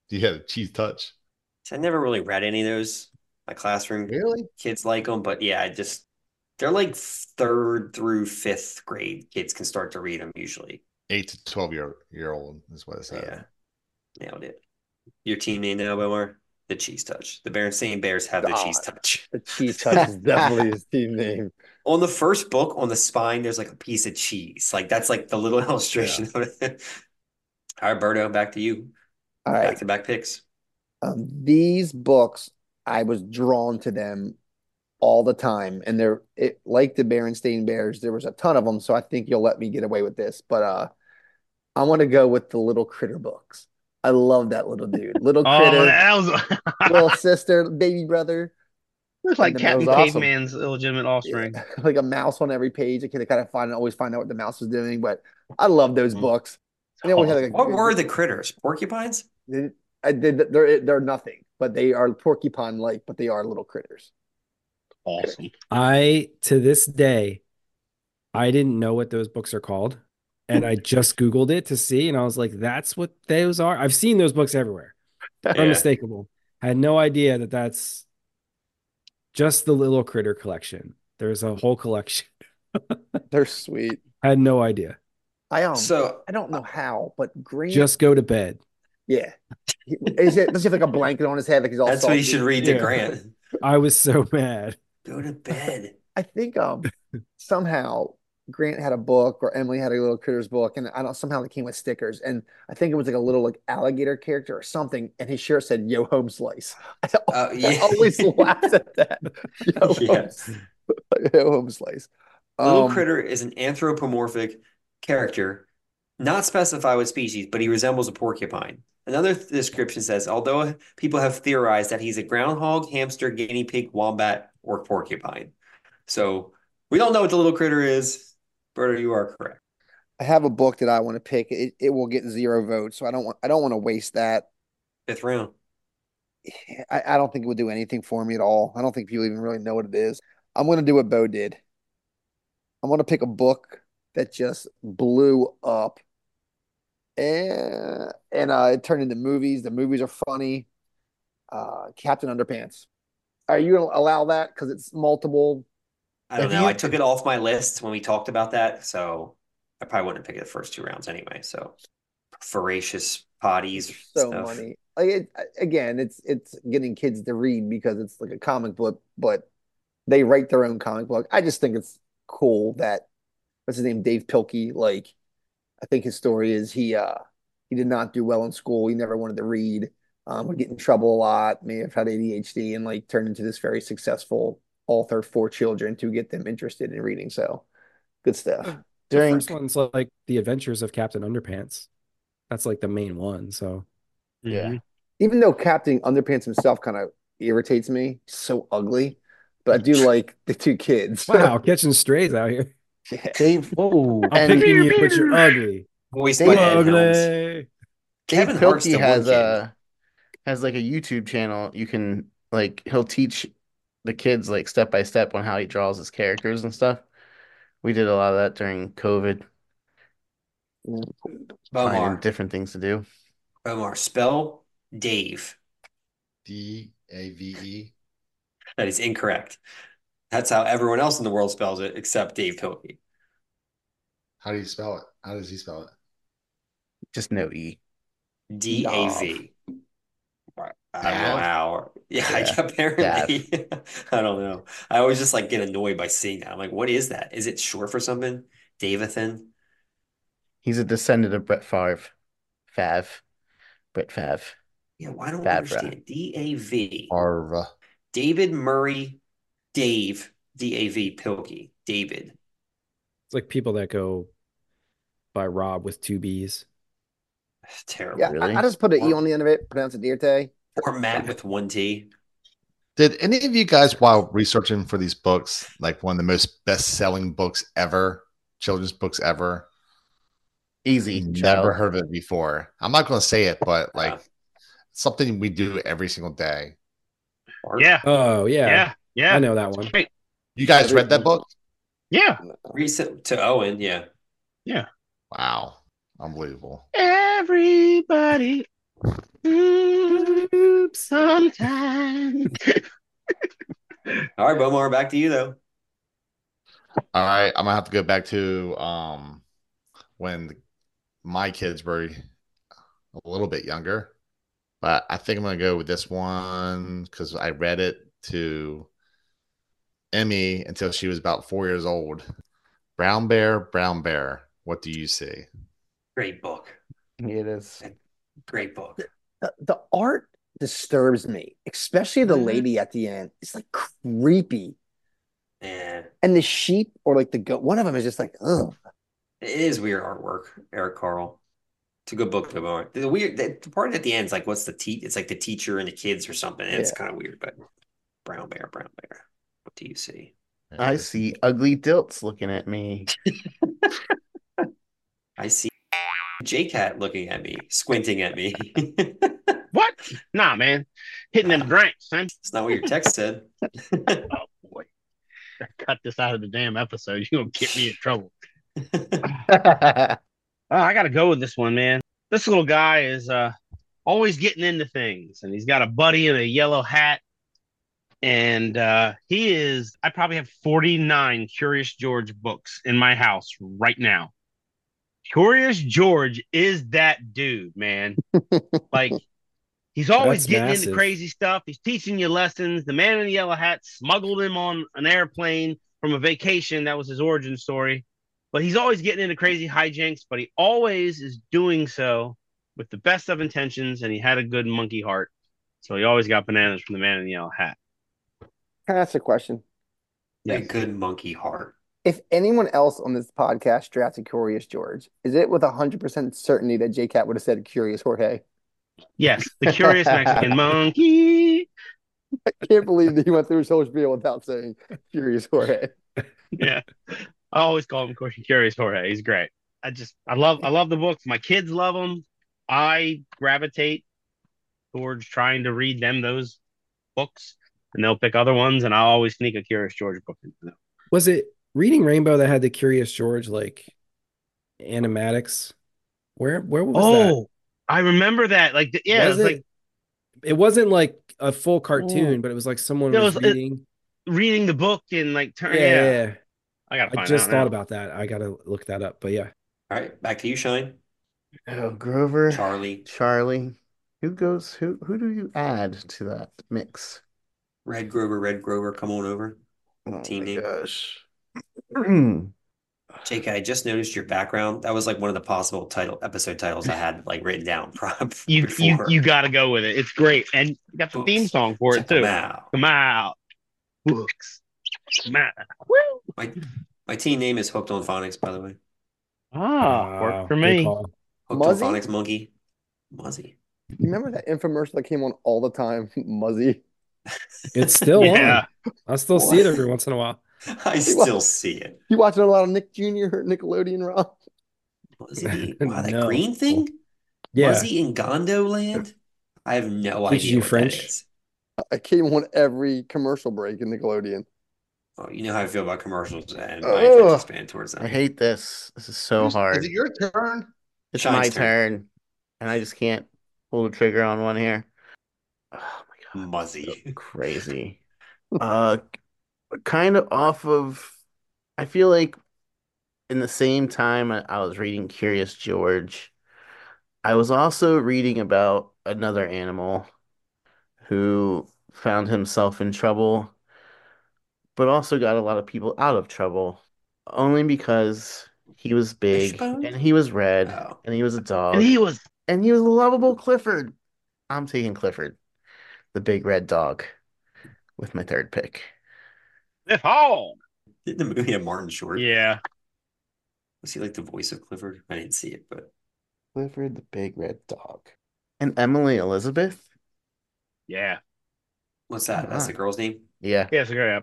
Yeah, Cheese Touch. I never really read any of those. My classroom kids like them, but yeah, they're like third through fifth grade kids can start to read them usually. 8 to 12 year old is what it said. Yeah, nailed it. Your team name now, Beaumar? The Cheese Touch. The Berenstain Bears have the Cheese Touch. The Cheese Touch is definitely his team name. On the first book, on the spine, there's like a piece of cheese. Like that's like the little illustration of it. All right, Berto, back to you. All right, back-to-back picks. These books, I was drawn to them all the time, and like the Berenstain Bears, there was a ton of them. So I think you'll let me get away with this, but I want to go with the Little Critter books. I love that little dude, Little Critter, little sister, baby brother. Looks like Captain Caveman's illegitimate offspring. Yeah, like a mouse on every page. I could kind of always find out what the mouse was doing, but I love those books. And we had what were the critters? Porcupines? They're nothing, but they are porcupine-like, but they are little critters. Awesome. To this day, I didn't know what those books are called, and I just Googled it to see, and I was like, that's what those are. I've seen those books everywhere. Unmistakable. Had no idea that that's just the Little Critter collection. There's a whole collection. They're sweet. I had no idea. I don't know how, but Green just go to bed. Yeah. Does he have like a blanket on his head? Like he's all that's salty? What you should read to Grant. I was so mad. Go to bed. I think somehow Grant had a book, or Emily had a Little Critters book, and somehow it came with stickers. And I think it was like a little like alligator character or something, and his shirt said "Yo Home Slice." I always laughed at that. Yo Home Slice. Little Critter is an anthropomorphic character, not specified with species, but he resembles a porcupine. Another description says, although people have theorized that he's a groundhog, hamster, guinea pig, wombat, or porcupine. So we don't know what the Little Critter is. Berto, you are correct. I have a book that I want to pick. It will get 0 votes, so I don't want to waste that. 5th round. I don't think it would do anything for me at all. I don't think people even really know what it is. I'm going to do what Bo did. I'm going to pick a book that just blew up. And it turned into movies. The movies are funny. Captain Underpants. Are you going to allow that? Because it's multiple. I don't know. I took it off my list when we talked about that. So I probably wouldn't pick the first 2 rounds anyway. So voracious potties. So funny. Like again, it's getting kids to read because it's like a comic book, but they write their own comic book. I just think it's cool that, what's his name? Dave Pilkey. Like, I think his story is he did not do well in school. He never wanted to read. Would get in trouble a lot. May have had ADHD and like turned into this very successful author for children to get them interested in reading. So good stuff. The first one's like The Adventures of Captain Underpants. That's like the main one. So yeah, even though Captain Underpants himself kind of irritates me, he's so ugly, but I do like the 2 kids. Wow, catching strays out here. Yeah. Dave, whoa! I'm picking you, but you're ugly. Kevin Pilkey has like a YouTube channel. You can he'll teach the kids like step by step on how he draws his characters and stuff. We did a lot of that during COVID. Beaumar, different things to do. Beaumar, spell Dave. DAVE. That is incorrect. That's how everyone else in the world spells it, except Dave Pilkey. How do you spell it? How does he spell it? Just no E. D-A-V. Wow. Yeah, apparently. I don't know. I always just like get annoyed by seeing that. I'm like, what is that? Is it short for something? Davathan? He's a descendant of Brett Favre. Brett Favre. Yeah, well, I don't understand. D-A-V. Favre. David Murray Dave. D-A-V Pilkey. David. It's like people that go by Rob with two B's. Terrible. Yeah, really? I just put an E on the end of it, pronounce it Dirte. Or Matt with one T. Did any of you guys, while researching for these books, like one of the most best-selling books ever, children's books ever? Easy. Never heard of it before. I'm not going to say it, but like something we do every single day. Yeah. Oh, yeah. Yeah. Yeah. I know that one. Great. You guys read that book? Yeah. Recent to Owen. Yeah. Yeah. Wow. Unbelievable. Everybody oops sometimes. All right, Bomar, back to you though. All right, I'm gonna have to go back to when my kids were a little bit younger, but I think I'm gonna go with this one because I read it to Emmy until she was about 4 years old. Brown Bear, Brown Bear, What Do You See? Great book. It is. Great book. The art disturbs me, especially the lady at the end. It's like creepy. Man. And the sheep or like the goat, one of them is just like, ugh. It is weird artwork, Eric Carle. It's a good book. The weird the part at the end is like, what's the it's like the teacher and the kids or something. And it's kind of weird, but Brown Bear, Brown Bear. What do you see? I see ugly dilts looking at me. I see J-Cat looking at me, squinting at me. What? Nah, man. Hitting them drinks, son. It's not what your text said. Oh, boy. Cut this out of the damn episode. You're going to get me in trouble. I got to go with this one, man. This little guy is always getting into things, and he's got a buddy in a yellow hat, and he is... I probably have 49 Curious George books in my house right now. Curious George is that dude, man. Like, he's always getting into crazy stuff. He's teaching you lessons. The man in the yellow hat smuggled him on an airplane from a vacation. That was his origin story. But he's always getting into crazy hijinks, but he always is doing so with the best of intentions, and he had a good monkey heart. So he always got bananas from the man in the yellow hat. Can I ask a question? Yeah, a good monkey heart. If anyone else on this podcast drafted Curious George, is it with 100% certainty that J-Cat would have said Curious Jorge? Yes, the Curious Mexican Monkey. I can't believe that he went through his whole spiel without saying Curious Jorge. Yeah, I always call him Curious Jorge. He's great. I love the books. My kids love them. I gravitate towards trying to read them those books, and they'll pick other ones, and I always sneak a Curious George book into them. Was it Reading Rainbow that had the Curious George, like, animatics? Where was that? Oh, I remember that. Like, yeah, it wasn't like a full cartoon, but it was like someone was reading the book and like turning. Yeah. I just thought about that. I gotta look that up. But yeah. All right, back to you, Shine. Oh, Grover, Charlie. Who do you add to that mix? Red Grover, come on over. Oh my gosh. Jake, I just noticed your background. That was like one of the possible episode titles I had like written down. You got to go with it. It's great, and you got the theme song for it too. Come out, books. Come out. My team name is Hooked on Phonics, by the way. Worked for me. Hooked on Phonics, Monkey, Muzzy. You remember that infomercial that came on all the time, Muzzy? It's still on. I still see it every once in a while. See it. You watching a lot of Nick Jr. or Nickelodeon, Rob? That green thing? Yeah. Was he in Gondolland? I have no idea. What French? That is. I came on every commercial break in Nickelodeon. Oh, you know how I feel about commercials and my attention span towards them. I hate this. This is so hard. Is it your turn? It's Shine's my turn, and I just can't pull the trigger on one here. Oh my god, Muzzy, so crazy. kind of off of, I feel like in the same time I was reading Curious George, I was also reading about another animal who found himself in trouble, but also got a lot of people out of trouble only because he was big Fishbone? And he was red and he was a dog and he was a lovable Clifford. I'm taking Clifford, the big red dog, with my third pick. Cliff Hall. Did the movie have Martin Short? Yeah. Was he like the voice of Clifford? I didn't see it, but Clifford, the big red dog. And Emily Elizabeth? Yeah. What's that? That's the girl's name? Yeah. Yeah, it's a girl, yeah.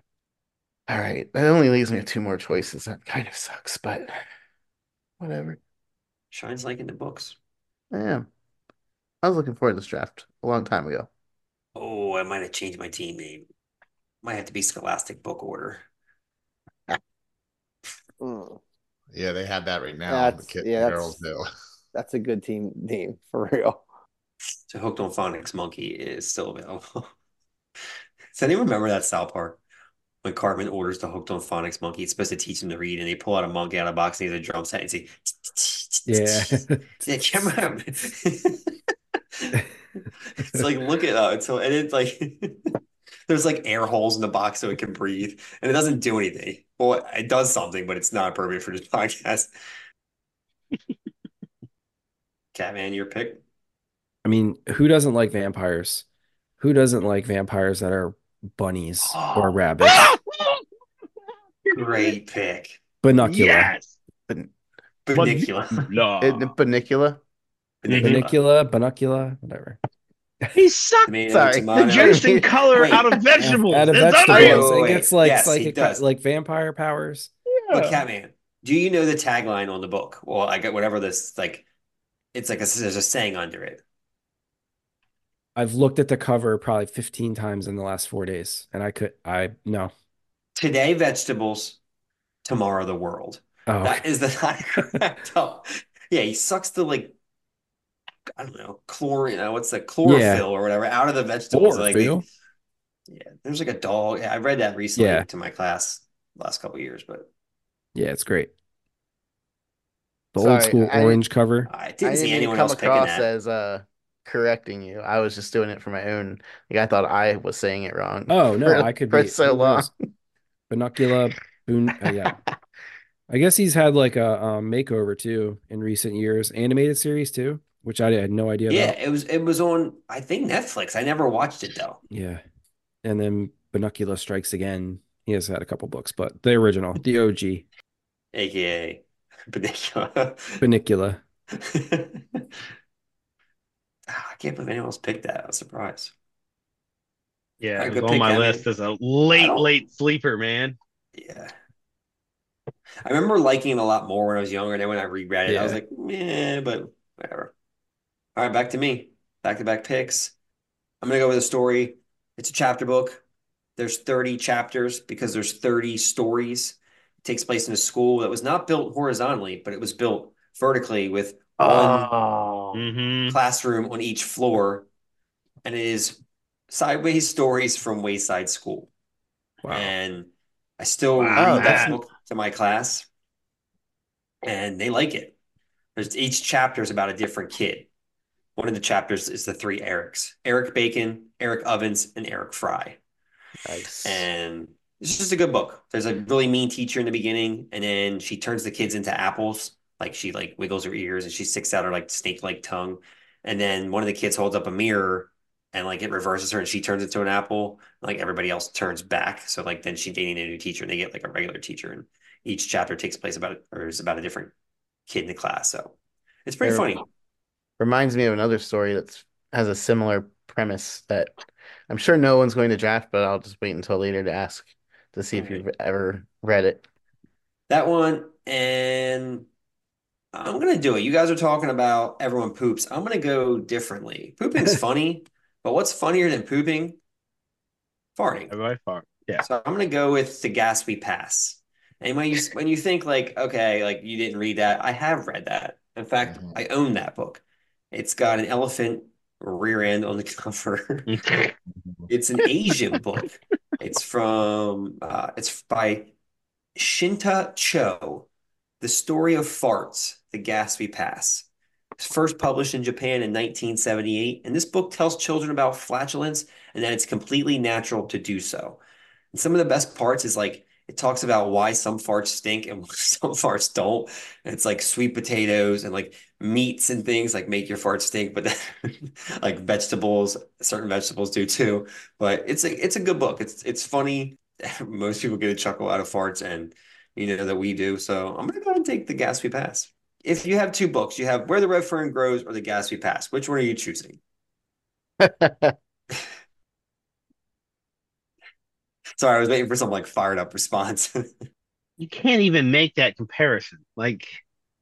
All right. That only leaves me with two more choices. That kind of sucks, but whatever. Shines like in the books. Yeah. I was looking forward to this draft a long time ago. Oh, I might have changed my team name. Might have to be Scholastic Book Order. Yeah, they had that right now. That's a good team name, for real. So Hooked on Phonics Monkey is still available. Does anyone remember that South Park? When Cartman orders the Hooked on Phonics Monkey, it's supposed to teach him to read, and they pull out a monkey out of a box, and he has a drum set, and say, yeah, come on. It's like, look it up. So, and it's like... There's like air holes in the box so it can breathe, and it doesn't do anything. Well, it does something, but it's not appropriate for this podcast. Catman, your pick? I mean, who doesn't like vampires? Who doesn't like vampires that are bunnies or rabbits? Great pick. Binocular. Yes. Binocular, whatever. He sucked the juice and color out of vegetables. Out of vegetables. It gets like like vampire powers. Yeah. Look, Catman, do you know the tagline on the book? Well, I got whatever this like. It's like there's a saying under it. I've looked at the cover probably 15 times in the last 4 days, and I know. Today vegetables, tomorrow the world. Oh. That is the correct. Yeah, he sucks the like. I don't know, chlorine. What's the chlorophyll or whatever out of the vegetables? Chlorophyll. Like, yeah, there's like a dog. I read that recently to my class the last couple of years, but yeah, it's great. The old school orange cover. I didn't see anyone else picking that. As correcting you, I was just doing it for my own. Like I thought I was saying it wrong. Oh no, I could be so long. Binocular boon. Yeah. I guess he's had like a makeover too in recent years. Animated series too. Which I had no idea about. Yeah, it was on, I think, Netflix. I never watched it, though. Yeah. And then Binocular Strikes Again. He has had a couple books, but the original, the OG. A.K.A. Binocular. Binocular. I can't believe anyone else picked that. I was surprised. Yeah, it was on my list as a late sleeper, man. Yeah. I remember liking it a lot more when I was younger, and then when I reread it, I was like, meh, but whatever. All right, back to me. Back-to-back picks. I'm going to go with a story. It's a chapter book. There's 30 chapters because there's 30 stories. It takes place in a school that was not built horizontally, but it was built vertically with one classroom on each floor. And it is sideways stories from Wayside School. Wow. And I still read that book to my class. And they like it. Each chapter is about a different kid. One of the chapters is the three Erics: Eric Bacon, Eric Ovens, and Eric Fry. Nice. And it's just a good book. There's a really mean teacher in the beginning, and then she turns the kids into apples. Like she like wiggles her ears and she sticks out her like snake-like tongue. And then one of the kids holds up a mirror and like it reverses her and she turns into an apple. Like everybody else turns back. So like then she's dating a new teacher and they get like a regular teacher. And each chapter takes place about a different kid in the class, so it's pretty funny. Reminds me of another story that has a similar premise that I'm sure no one's going to draft, but I'll just wait until later to ask to see if you've ever read it. That one, and I'm gonna do it. You guys are talking about everyone poops. I'm gonna go differently. Pooping's funny, but what's funnier than pooping? Farting. Everybody fart. Yeah. So I'm gonna go with The Gas We Pass. And when you think like, okay, like you didn't read that, I have read that. In fact, I own that book. It's got an elephant rear end on the cover. It's an Asian book. It's from, it's by Shinta Cho, The Story of Farts, The Gatsby Pass. It's first published in Japan in 1978, and this book tells children about flatulence and that it's completely natural to do so. And some of the best parts is like, it talks about why some farts stink and some farts don't. And it's like sweet potatoes and like meats and things like make your farts stink, but like vegetables, certain vegetables do too. But it's a good book. It's funny. Most people get a chuckle out of farts, and you know that we do. So I'm going to go ahead and take The Gatsby Pass. If you have two books, you have Where the Red Fern Grows or The Gatsby Pass. Which one are you choosing? Sorry, I was waiting for some like fired up response. You can't even make that comparison. Like,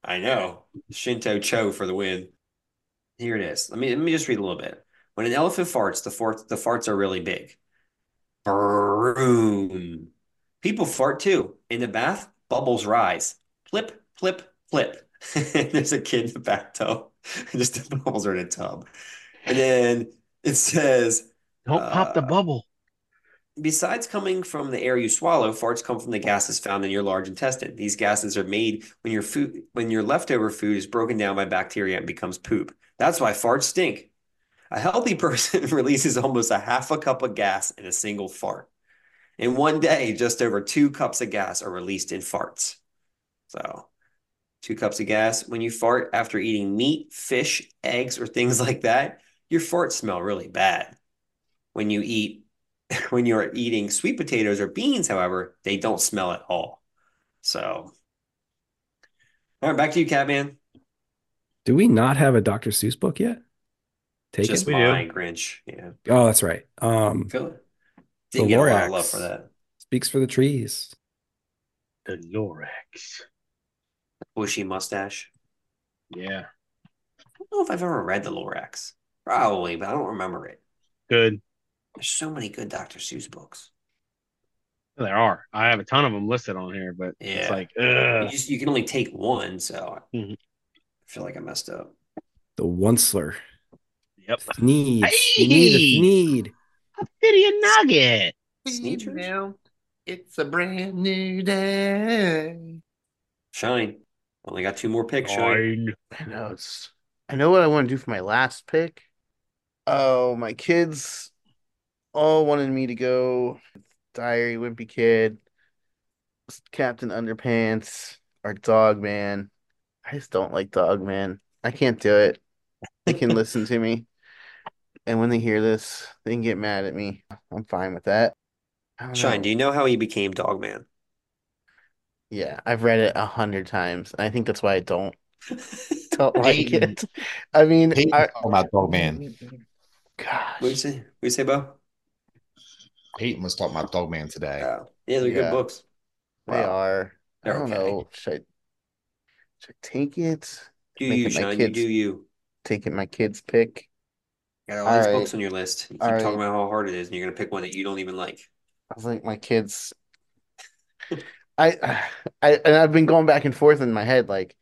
I know. Shinto Cho for the win. Here it is. Let me just read a little bit. When an elephant farts, the farts are really big. Broom. People fart too. In the bath, bubbles rise. Plip, plip, plip. There's a kid in the bathtub. Just the bubbles are in a tub. And then it says, don't pop the bubble. Besides coming from the air you swallow, farts come from the gases found in your large intestine. These gases are made when your leftover food is broken down by bacteria and becomes poop. That's why farts stink. A healthy person releases almost a half a cup of gas in a single fart. In one day, just over 2 cups of gas are released in farts. So 2 cups of gas. When you fart after eating meat, fish, eggs, or things like that, your farts smell really bad. When you're eating sweet potatoes or beans, however, they don't smell at all. So, all right, back to you, Catman. Do we not have a Dr. Seuss book yet? Take Just it. Mine, Grinch. Yeah. Oh, that's right. Didn't get a lot of love for that. Speaks for the trees. The Lorax. Bushy mustache. Yeah. I don't know if I've ever read The Lorax. Probably, but I don't remember it. Good. There's so many good Dr. Seuss books. There are. I have a ton of them listed on here, but it's like, you can only take one, so I feel like I messed up. The Onceler. Yep. Sneed. Hey! Sneed. A video nugget. Sneed now. It's a brand new day. Shine. Only got 2 more picks, Shine. I know what I want to do for my last pick. Oh, my kids all wanted me to go Diary Wimpy Kid, Captain Underpants, or Dog Man. I just don't like Dog Man. I can't do it. They can listen to me. And when they hear this, they can get mad at me. I'm fine with that. Shine, do you know how he became Dog Man? Yeah, I've read it 100 times. I think that's why I don't like it. I mean, I talk about Dog Man. Gosh. What do you say, Bo? Peyton was talking about Dog Man today. Oh, yeah, they're good books. Wow. They are. They're I don't know. Should I take it? Do you, Sean? Taking my kids' pick. Got all these books on your list. You keep talking about how hard it is, and you're going to pick one that you don't even like. I think my kids. I've been going back and forth in my head, like,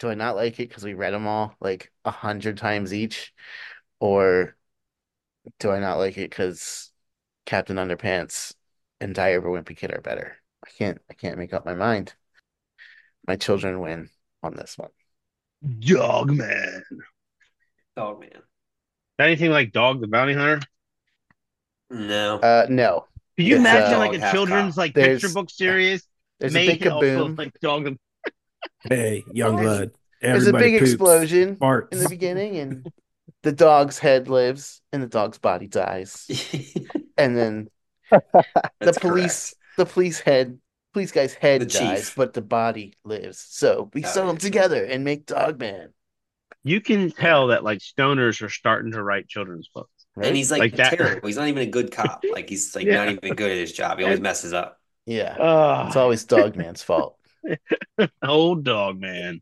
do I not like it because we read them all like 100 times each? Or do I not like it because Captain Underpants and Diary of a Wimpy Kid are better? I can't make up my mind. My children win on this one. Dog Man. Is that anything like Dog the Bounty Hunter? No. No. Could you imagine like a children's like picture book series? There's a big kaboom. Like Dog. Hey, young blood. There's a big explosion in the beginning, and the dog's head lives and the dog's body dies. And then the police guy's head dies, but the body lives. So we sew them together and make Dog Man. You can tell that like stoners are starting to write children's books. Right? And he's like terrible. He's not even a good cop. Like he's like not even good at his job. He always messes up. Yeah. It's always Dog Man's fault. Old Dog Man.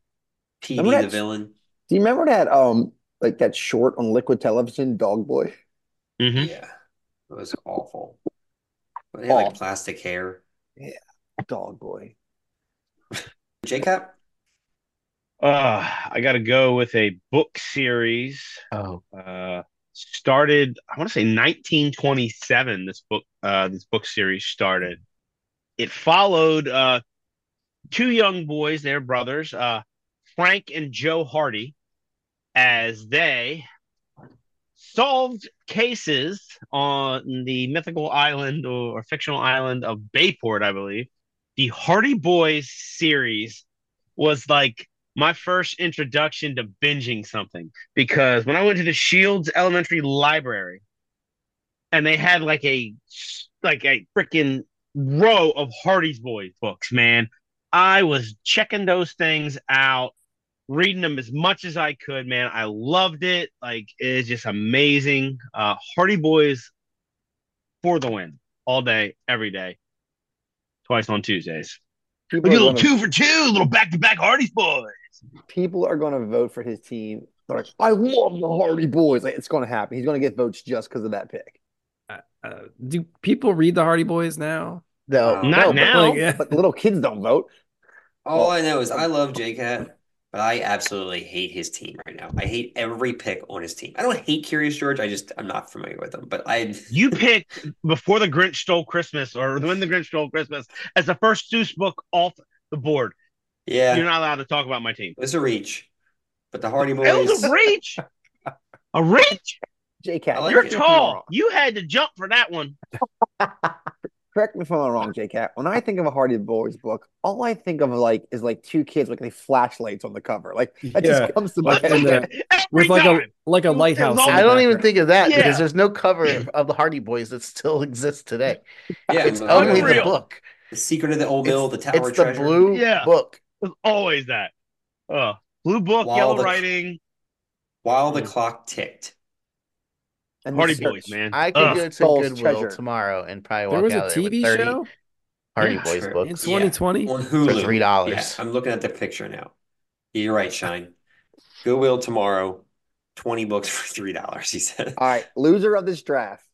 PD the villain. Do you remember that like that short on Liquid Television, Dog Boy? Mm-hmm. Yeah. It was awful. But they had like plastic hair. Yeah. Dog Boy. Jacob? I gotta go with a book series. Started, I want to say 1927, this book this book series started. It followed two young boys, their brothers, Frank and Joe Hardy, as they solved cases on the mythical island or fictional island of Bayport, I believe. The Hardy Boys series was like my first introduction to binging something, because when I went to the Shields Elementary Library and they had like a freaking row of Hardy Boys books, man, I was checking those things out, reading them as much as I could, man. I loved it. Like, it's just amazing. Hardy Boys for the win all day, every day, twice on Tuesdays. We do a little two for two, little back-to-back Hardy Boys. People are going to vote for his team. They're like, I love the Hardy Boys. Like, it's going to happen. He's going to get votes just because of that pick. Do people read the Hardy Boys now? No. Not now. But little kids don't vote. All I know is I love JCat, but I absolutely hate his team right now. I hate every pick on his team. I don't hate Curious George. I'm not familiar with him. But you picked Before the Grinch Stole Christmas or When the Grinch Stole Christmas as the first Seuss book off the board. Yeah. You're not allowed to talk about my team. It was a reach. But the Hardy Boys. It was a reach. A reach. JCat, like you're tall. You had to jump for that one. Correct me if I'm wrong, JCat. When I think of a Hardy Boys book, all I think of is two kids with flashlights on the cover. Like that just comes to my head. With like a lighthouse. I don't even think of that because there's no cover of the Hardy Boys that still exists today. Yeah, it's only the book. The Secret of the Old Mill, the Tower Treasure. It's the blue book. It was always that. Blue book, yellow writing. While the clock ticked. Hardy Boys, man. I could go to Goodwill tomorrow and probably walk out there with 30 Hardy Boys books. In 2020? On Hulu. For $3. Yeah, I'm looking at the picture now. You're right, Shine. Goodwill tomorrow, 20 books for $3, he said. All right, loser of this draft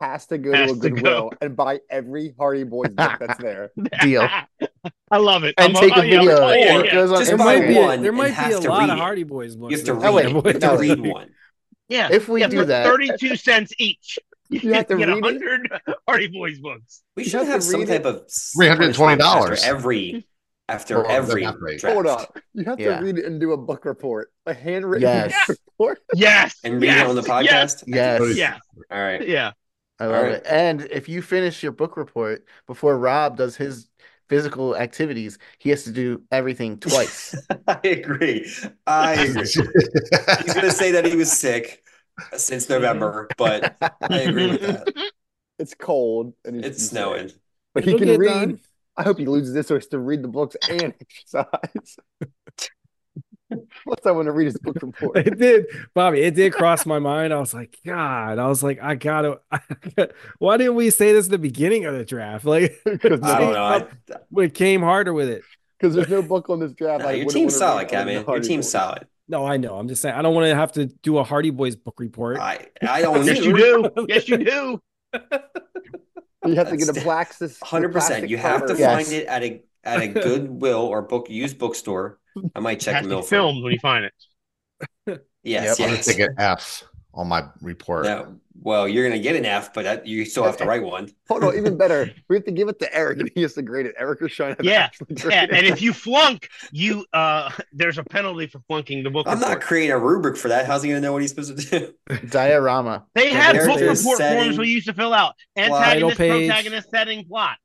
has to go to Goodwill and buy every Hardy Boys book that's there. Deal. I love it. And take a video. Just buy one. There might be a lot of Hardy Boys books. You have to read one. Yeah, if we do that, 32 cents each. You have to get 100 Hardy Boys books. We should have some type of $320 after every draft. Hold on, you have to read it and do a book report, a handwritten report. Yes, and read it on the podcast. Yes, yeah. All right, yeah, I love it. And if you finish your book report before Rob does his physical activities, he has to do everything twice. I agree. He's gonna say that he was sick since November, but I agree with that. It's cold and it's snowing, but he can read. Done. I hope he loses this so he has to read the books and exercise. Plus, I want to read his book report. It did, Bobby. It did cross my mind. I was like, God. I was like, I gotta. Why didn't we say this at the beginning of the draft? Like, I don't know. We came harder with it because there's no book on this draft. No, your team's solid, Kevin. Your team's solid. No, I know. I'm just saying. I don't want to have to do a Hardy Boys book report. I don't. Yes, you do. Yes, you do. You have to get a black. 100%. You have to find it at a Goodwill or used bookstore. I might check the films when you find it. Yes, I'm going to get an F on my report. No, well, you're going to get an F, but you still have to write one. Hold on, even better. We have to give it to Eric, and he has to grade it. Eric or Shine. And if you flunk, you there's a penalty for flunking the book. I'm not creating a rubric for that. How's he going to know what he's supposed to do? Diorama. They have book report forms we used to fill out. Antagonist, protagonist, setting, plot.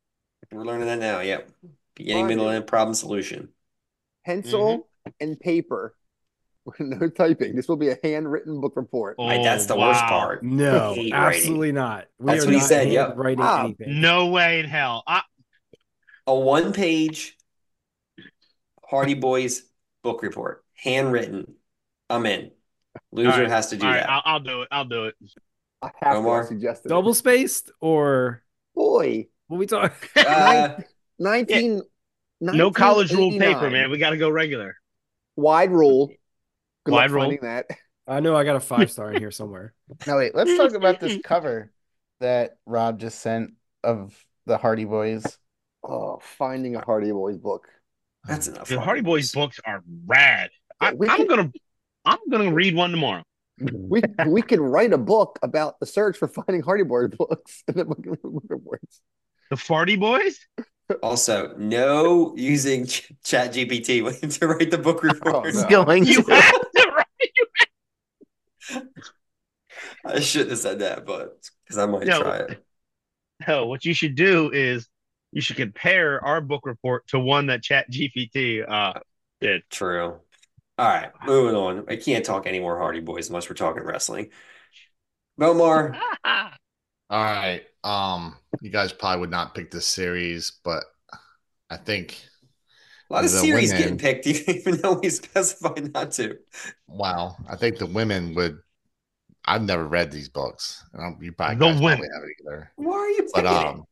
We're learning that now. Yep. Beginning, middle, and problem, solution. Pencil and paper with no typing. This will be a handwritten book report. Oh, that's the worst part. No, absolutely not. That's what he said. Yep. No way in hell. A one-page Hardy Boys book report, handwritten. I'm in. Loser has to do that. I'll do it. I have to suggest it. Double spaced or boy? What we talking? 1989. No college rule paper, man. We got to go regular. Wide rule. Good luck finding that. I know I got a 5-star in here somewhere. Now, wait. Let's talk about this cover that Rob just sent of the Hardy Boys. Oh, finding a Hardy Boys book. That's enough. The Hardy Boys books are rad. I'm gonna read one tomorrow. We could write a book about the search for finding Hardy Boy books and the book awards. The Farty Boys? Also, no using ChatGPT to write the book report. Oh, no. You have to write. I shouldn't have said that, but because I might try it. No, what you should do is you should compare our book report to one that ChatGPT did. True. All right, moving on. I can't talk any more Hardy Boys unless we're talking wrestling. Belmar. All right. You guys probably would not pick this series, but I think a lot of series getting picked, even though we specified not to. Wow. I think the women would. I've never read these books. You probably don't have it either. Why are you picking it?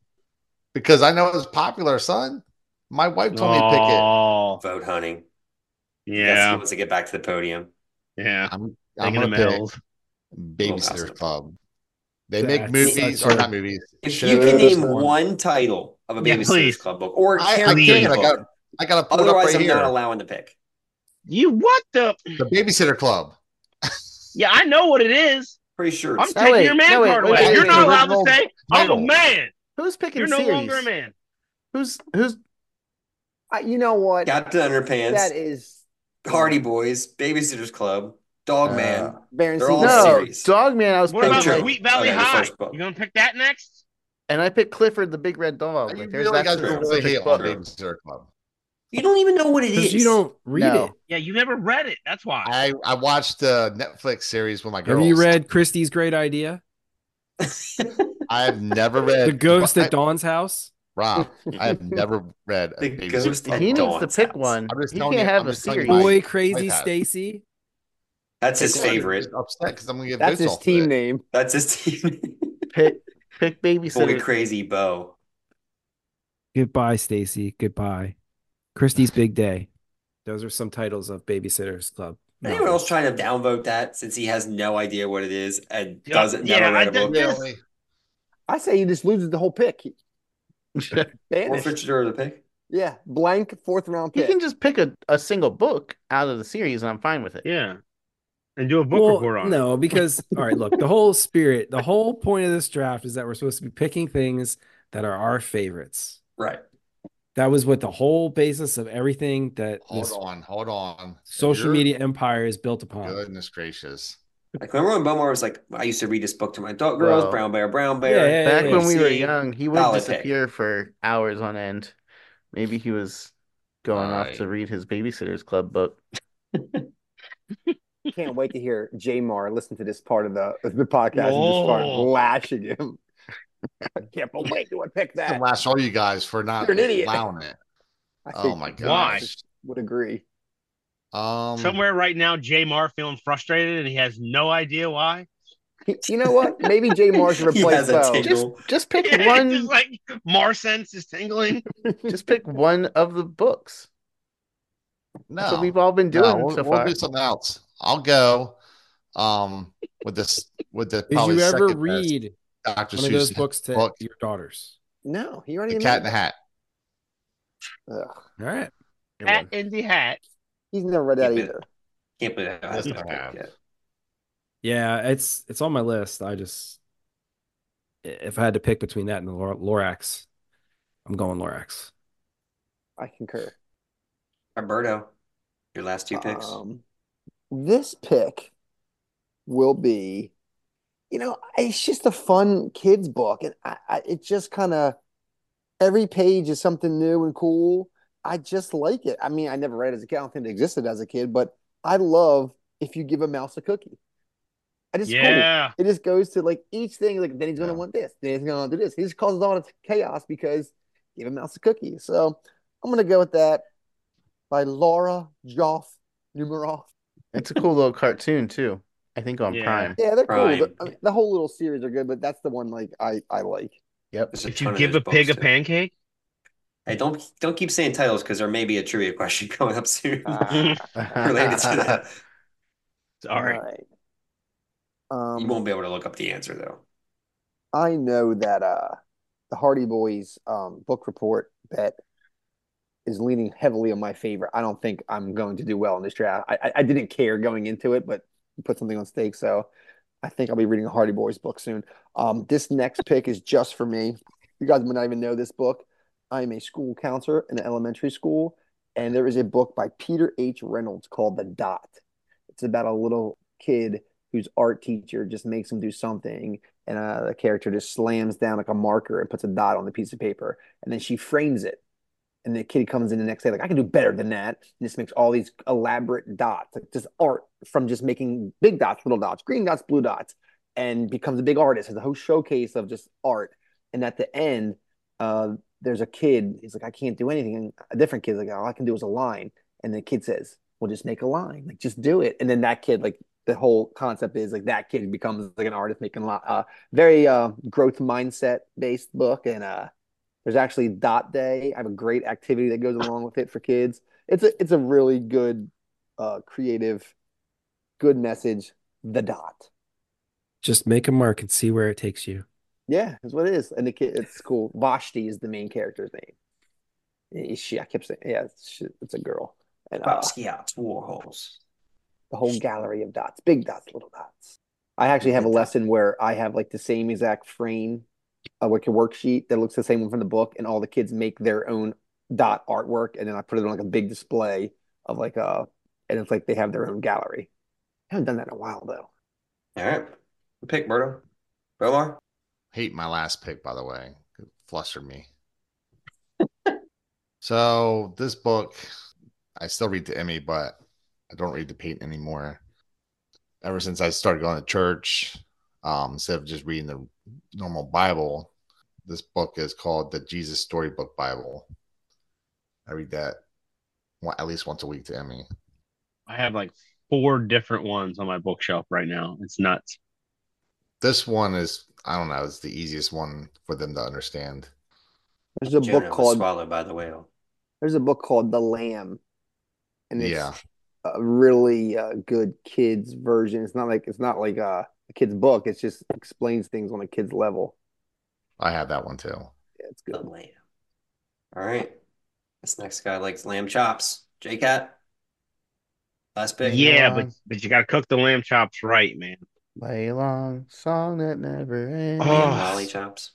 Because I know it's popular, son. My wife told me to pick it. Vote hunting. Yeah. He wants to get back to the podium. Yeah. I'm going to build Babysitter Club. They make movies, or not movies. If you can name one title of a Babysitter's Club book, or I got to pull it up right here. Otherwise, I'm not allowing the pick. You what the Babysitter Club? Yeah, I know what it is. Pretty sure. I'm taking your man card away. You're not allowed to say I'm a man. Who's picking? You're no longer a man. Who's? You know what? Got the underpants. That is Hardy Boys, Babysitter's Club. Dogman. They're all series. Dogman, I was picking. What about Sweet Valley High? You going to pick that next? And I picked Clifford the Big Red Dog. Like, there's that club. You don't even know what it is. You don't read it. Yeah, you never read it. That's why. I watched the Netflix series with my girls. Have you read Christie's Great Idea? I have never read. The Ghost at Dawn's House? Rob, I have never read. The Ghost at Dawn's House. He needs to pick one. He can't have a series. Boy Crazy Stacy. That's his favorite. Upset because I'm gonna get. That's his team name. That's his team. Pick Babysitter. Boy Crazy Bo. Goodbye, Stacy. Goodbye, Christie's Big Day. Those are some titles of Babysitter's Club. Anyone else trying to downvote that since he has no idea what it is and doesn't never read a book? Really. I say he just loses the whole pick. Forfeiture of the pick. Yeah, blank fourth round pick. You can just pick a single book out of the series, and I'm fine with it. Yeah. And do a book report on it. No, because, all right, look, the whole point of this draft is that we're supposed to be picking things that are our favorites. Right. That was what the whole basis of everything that hold on. Social media empire is built upon. Goodness gracious. Like, remember when Belmar was like, I used to read this book to my adult girls, Brown Bear. Yeah, back when we were young, he would disappear for hours on end. Maybe he was going off to read his Babysitter's Club book. Can't wait to hear Jamar listen to this part of the podcast and just start lashing him. I can't believe you would pick that. I can lash all you guys for not allowing it. Oh my gosh. I would agree. Somewhere right now, Jamar feeling frustrated and he has no idea why. You know what? Maybe Jamar should replace Bo. Just pick one. Just like Mar sense is tingling. Just pick one of the books. No, that's what we've all been doing. We'll do something else. I'll go with this. With the did you ever read Dr. One of those books to your daughters? No, he already. The Cat in the Hat. Ugh. All right, Cat in the Hat. He's never read that either. Can't believe that. Yeah, it's on my list. I just if I had to pick between that and the Lorax, I'm going Lorax. I concur. Alberto, your last two picks. This pick will be, it's just a fun kids book, and it just kind of every page is something new and cool. I just like it. I mean, I never read it as a kid. I don't think it existed as a kid, but I love If You Give a Mouse a Cookie. I just it just goes to like each thing. Like then he's going to want this. Then he's going to do this. He just causes all the chaos because give a mouse a cookie. So I'm going to go with that. By Laura Joff Numeroff. It's a cool little cartoon too. I think on Prime. Yeah, they're cool. The whole little series are good, but that's the one like I like. Yep. Did you give a pig a pancake? Hey, don't keep saying titles because there may be a trivia question coming up soon related to that. Sorry. Right. You won't be able to look up the answer though. I know that the Hardy Boys book report bet is leaning heavily on my favor. I don't think I'm going to do well in this draft. I didn't care going into it, but and put something on steak. So I think I'll be reading a Hardy Boys book soon. This next pick is just for me. You guys might not even know this book. I'm a school counselor in an elementary school, and there is a book by Peter H. Reynolds called The Dot. It's about a little kid whose art teacher just makes him do something, and the character just slams down like a marker and puts a dot on the piece of paper, and then she frames it. And the kid comes in the next day like, I can do better than that. And this makes all these elaborate dots, like just art from just making big dots, little dots, green dots, blue dots, and becomes a big artist. Has a whole showcase of just art. And at the end, there's a kid. He's like, I can't do anything. And a different kid's like, all I can do is a line. And the kid says, well, just make a line. Like, just do it. And then that kid, like, the whole concept is like that kid becomes like an artist making a lot. Very growth mindset based book. And there's actually Dot Day. I have a great activity that goes along with it for kids. It's a really good, creative, good message. The Dot. Just make a mark and see where it takes you. Yeah, that's what it is. And the kid, it's cool. Vashti is the main character's name. I kept saying, yeah, it's a girl. And Basquiat, Warhols. The whole gallery of dots, big dots, little dots. I actually have a lesson where I have like the same exact frame, like a worksheet that looks the same one from the book, and all the kids make their own dot artwork, and then I put it on like a big display of like a, and it's like they have their own gallery. I haven't done that in a while though. All right, pick Murdo. Bellar. Hate my last pick, by the way. It flustered me. So this book, I still read to Emmy, but I don't read to Peyton anymore. Ever since I started going to church, instead of just reading the normal Bible, this book is called the Jesus Storybook Bible. I read that at least once a week to Emmy. I have like 4 different ones on my bookshelf right now. It's nuts. This one is, I don't know, it's the easiest one for them to understand. There's a book called Swallowed by the Whale. There's a book called The Lamb. And it's a really good kids version. It's not like a kid's book. It just explains things on a kid's level. I have that one too. Yeah, it's good. The Lamb. All right. This next guy likes lamb chops. J-Cat. Last pick. Yeah, but you got to cook the lamb chops right, man. Play a long song that never ends. Lolly chops.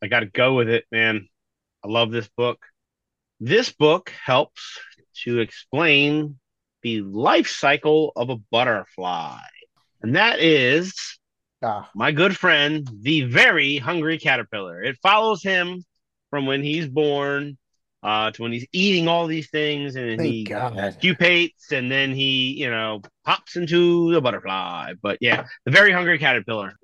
I got to go with it, man. I love this book. This book helps to explain the life cycle of a butterfly. And that is my good friend, the very hungry caterpillar. It follows him from when he's born to when he's eating all these things, and then he pupates, and then he, pops into the butterfly. But yeah, the very hungry caterpillar.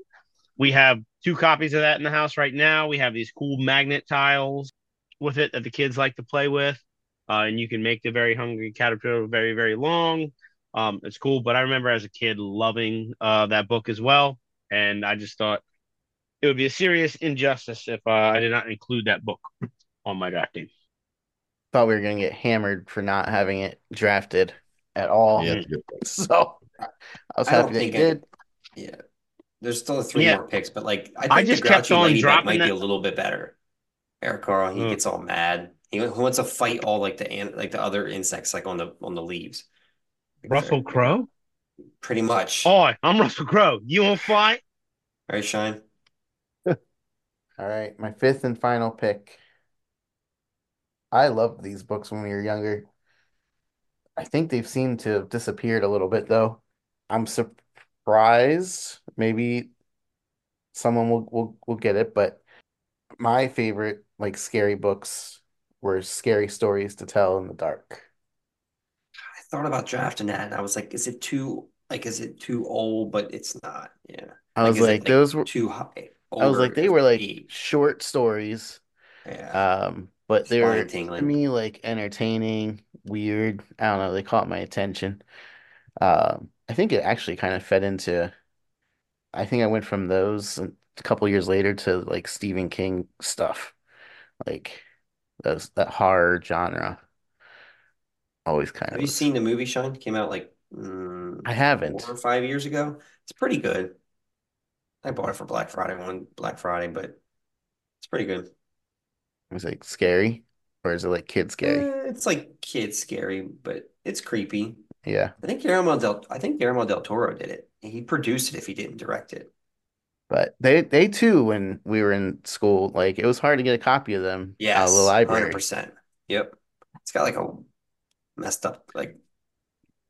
We have 2 copies of that in the house right now. We have these cool magnet tiles with it that the kids like to play with. And you can make the very hungry caterpillar very, very long. It's cool. But I remember as a kid loving that book as well. And I just thought it would be a serious injustice if I did not include that book on my drafting. Thought we were going to get hammered for not having it drafted at all. Yeah. So I was happy that you did. Yeah. There's still 3 more picks, but like I just kept on dropping. Might be a little bit better. Eric Carl, he gets all mad. He wants to fight all like the other insects like on the leaves. Russell Crowe? Pretty much. Oh, I'm Russell Crowe. You won't fight? All right, Shine. All right, my 5th and final pick. I loved these books when we were younger. I think they've seemed to have disappeared a little bit, though. I'm surprised. Maybe someone will get it, but my favorite like scary books were Scary Stories to Tell in the Dark. I thought about drafting that, and I was like, is it too old? But it's not. Yeah. I was like those were too high. I was like, they were like short stories. Yeah. But they were, to me, like entertaining, weird. I don't know. They caught my attention. I think it actually kind of fed into. I think I went from those a couple years later to like Stephen King stuff, like that horror genre. Always kind of. Have you seen the movie Shine? Came out like I haven't 4 or 5 years ago. It's pretty good. I bought it for Black Friday, but it's pretty good. Is it like scary, or is it like kid scary? It's like kid scary, but it's creepy. Yeah. I think Guillermo del Toro did it. He produced it if he didn't direct it. But they too, when we were in school, like it was hard to get a copy of them. Yes, out of the library. 100%. Yep. It's got like a messed up like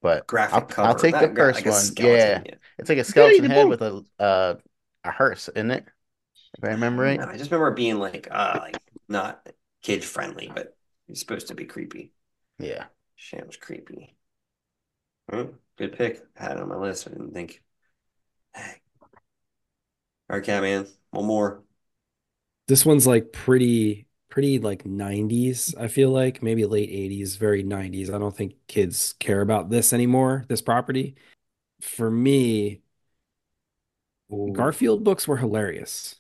but graphic cover. I'll take the first one. Skeleton, yeah. It's like a skeleton head with a hearse, isn't it? If I remember right. No, I just remember it being like not kid friendly, but it's supposed to be creepy. Yeah. Sham's creepy. Good pick. I had it on my list. I didn't think. Hey. All right, Catman. One more. This one's like pretty like 90s, I feel like. Maybe late 80s, very 90s. I don't think kids care about this anymore, this property. For me, ooh. Garfield books were hilarious.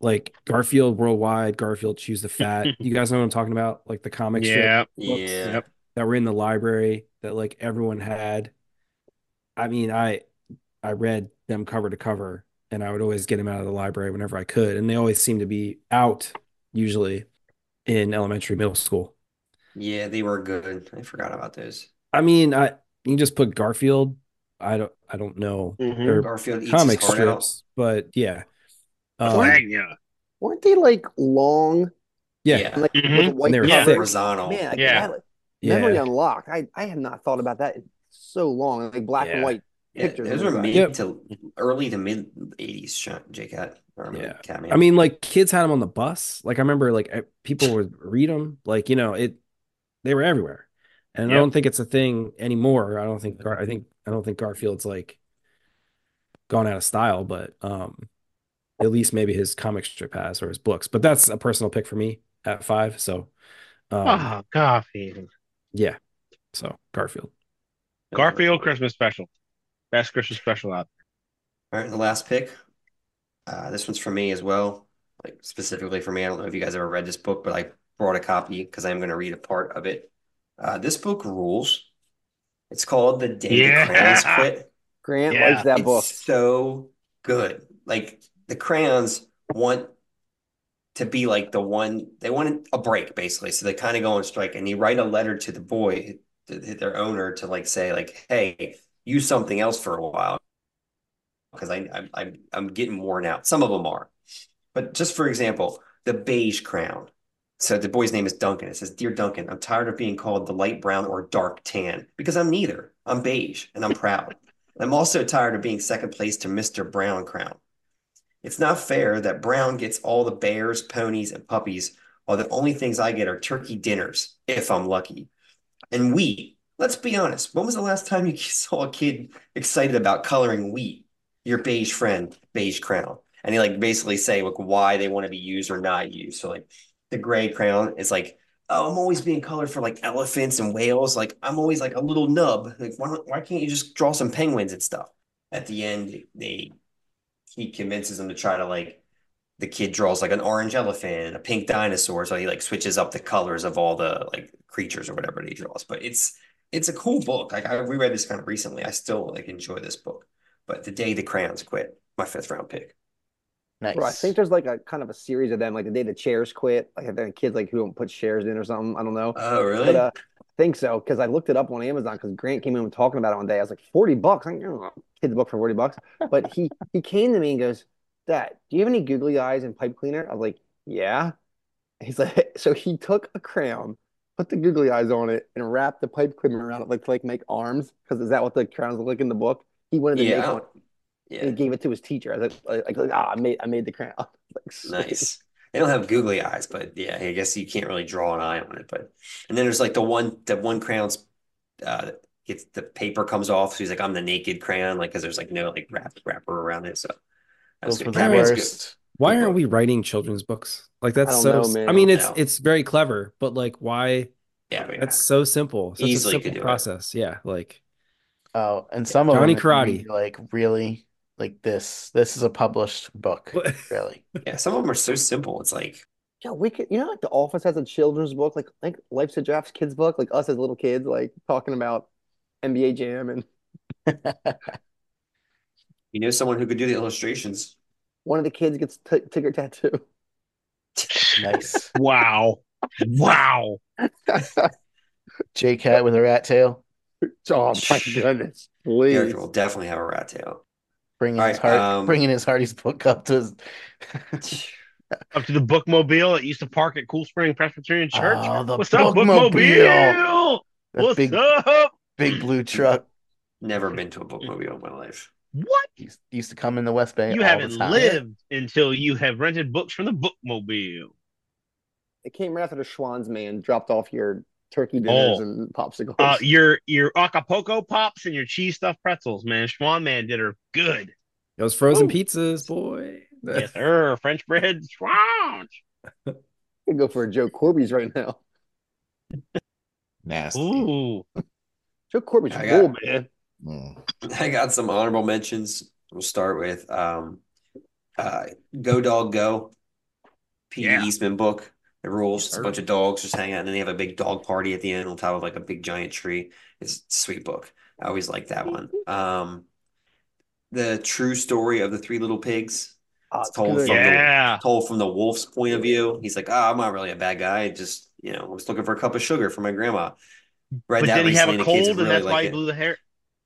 Like Garfield Worldwide, Garfield Choose the Fat. You guys know what I'm talking about? Like the comic strip books that were in the library that like everyone had. I mean, I read them cover to cover, and I would always get them out of the library whenever I could. And they always seemed to be out usually in elementary, middle school. Yeah, they were good. I forgot about those. I mean, you just put Garfield. I don't know. Mm-hmm. Garfield comic eats his heart strips, out. But yeah. Weren't they like long? Yeah. And, like with white and horizontal. Man, memory unlocked. I have not thought about that in so long. Like black and white pictures. Those were mid to early to mid 80s, Jake had. I mean, like kids had them on the bus. Like I remember like people would read them. Like, you know, they were everywhere. And I don't think it's a thing anymore. I don't think Garfield's like gone out of style, but at least maybe his comic strip has or his books. But that's a personal pick for me at 5. So Garfield. Yeah. So Garfield Christmas special. Best Christmas special out there. All right. The last pick. This one's for me as well. Like specifically for me. I don't know if you guys ever read this book, but I brought a copy because I'm going to read a part of it. This book rules. It's called The Day the Crayons Quit. Grant likes that book. It's so good. Like the crayons want to be like the one, they want a break basically. So they kind of go on strike and they write a letter to the boy, their owner, to like say like, hey, use something else for a while because I'm getting worn out. Some of them are. But just for example, the beige crown. So the boy's name is Duncan. It says, Dear Duncan, I'm tired of being called the light brown or dark tan because I'm neither. I'm beige and I'm proud. I'm also tired of being second place to Mr. Brown Crown. It's not fair that Brown gets all the bears, ponies, and puppies, while the only things I get are turkey dinners, if I'm lucky. And wheat. Let's be honest. When was the last time you saw a kid excited about coloring wheat? Your beige friend, beige crown. And they like basically say like why they want to be used or not used. So like the gray crown is like, oh, I'm always being colored for like elephants and whales. Like I'm always like a little nub. Like why can't you just draw some penguins and stuff? At the end, he convinces them to try to like, the kid draws like an orange elephant and a pink dinosaur. So he like switches up the colors of all the like creatures or whatever he draws. But it's a cool book. Like I reread this kind of recently. I still like enjoy this book. But The Day the Crayons Quit, my 5th round pick. Nice. Bro, I think there's like a kind of a series of them, like The Day the Chairs Quit. Like the kids like who don't put chairs in or something. I don't know. Oh, really? But, I think so, because I looked it up on Amazon because Grant came in and talking about it one day. I was like, $40. I'm like, oh, kid's book for $40. But he came to me and goes, Dad, do you have any googly eyes and pipe cleaner? I was like, yeah. He's like, so he took a crown, put the googly eyes on it, and wrapped the pipe cleaner around it like make arms, because is that what the crowns look like in the book? He wanted to make one. Yeah. And he gave it to his teacher. I was like I made the crown. Like, nice. They don't have googly eyes, but yeah, I guess you can't really draw an eye on it. But and then there's like the one crown's gets the paper comes off. So he's like, I'm the naked crayon, like because there's like no like wrapper around it. So that's good. Why aren't we writing children's books? Like that's I don't know, man. I mean, it's very clever, but like why? Yeah, I mean, that's so simple. Such easily a simple process. It. Yeah, like and some of them karate like really. Like this is a published book, really. Yeah, some of them are so simple. It's like, yeah, we could, you know, like The Office has a children's book, like Life's a Draft kids book, like us as little kids, like talking about NBA Jam and. You know someone who could do the illustrations. One of the kids gets ticker tattoo. Nice. Wow. J-Cat with a rat tail. Oh my goodness! Please, Eric will definitely have a rat tail. Bringing his Hardy's book up to his up to the bookmobile that used to park at Cool Spring Presbyterian Church. Oh, the bookmobile! What's up? Big blue truck. Never been to a bookmobile in my life. What? Used to come in the West Bay. You haven't lived until you have rented books from the bookmobile. It came right after the Schwan's man dropped off your turkey dinners and popsicles. Your Acapulco pops and your cheese stuffed pretzels, man. Schwan man did her good. Those frozen pizzas, boy. Yes, sir. French bread, Schwan. I can go for a Joe Corby's right now. Nasty. Ooh. Joe Corby's cool, man. I got some honorable mentions. We'll start with Go Dog Go, P.D. Eastman book. It rules. It's a bunch of dogs just hanging out, and then they have a big dog party at the end on top of like a big giant tree. It's a sweet book. I always like that one. The True Story of the Three Little Pigs. It's told from the wolf's point of view. He's like, I'm not really a bad guy. Just, I was looking for a cup of sugar for my grandma. Read but that did he have a cold, and really that's why he blew the hair?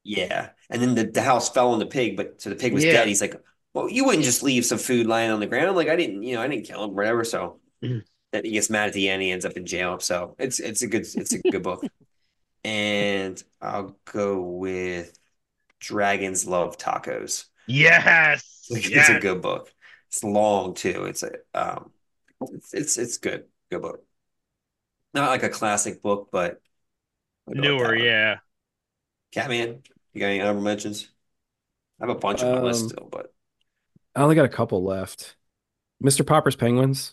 Yeah, and then the house fell on the pig, so the pig was dead. He's like, well, you wouldn't just leave some food lying on the ground. I'm like, I didn't kill him, whatever. So that he gets mad at the end, he ends up in jail. So it's a good book. And I'll go with Dragons Love Tacos. Yes, it's a good book. It's long too. It's it's good book. Not like a classic book, but newer. Yeah, Catman. You got any honorable mentions? I have a bunch on my list still, but I only got a couple left. Mr. Popper's Penguins.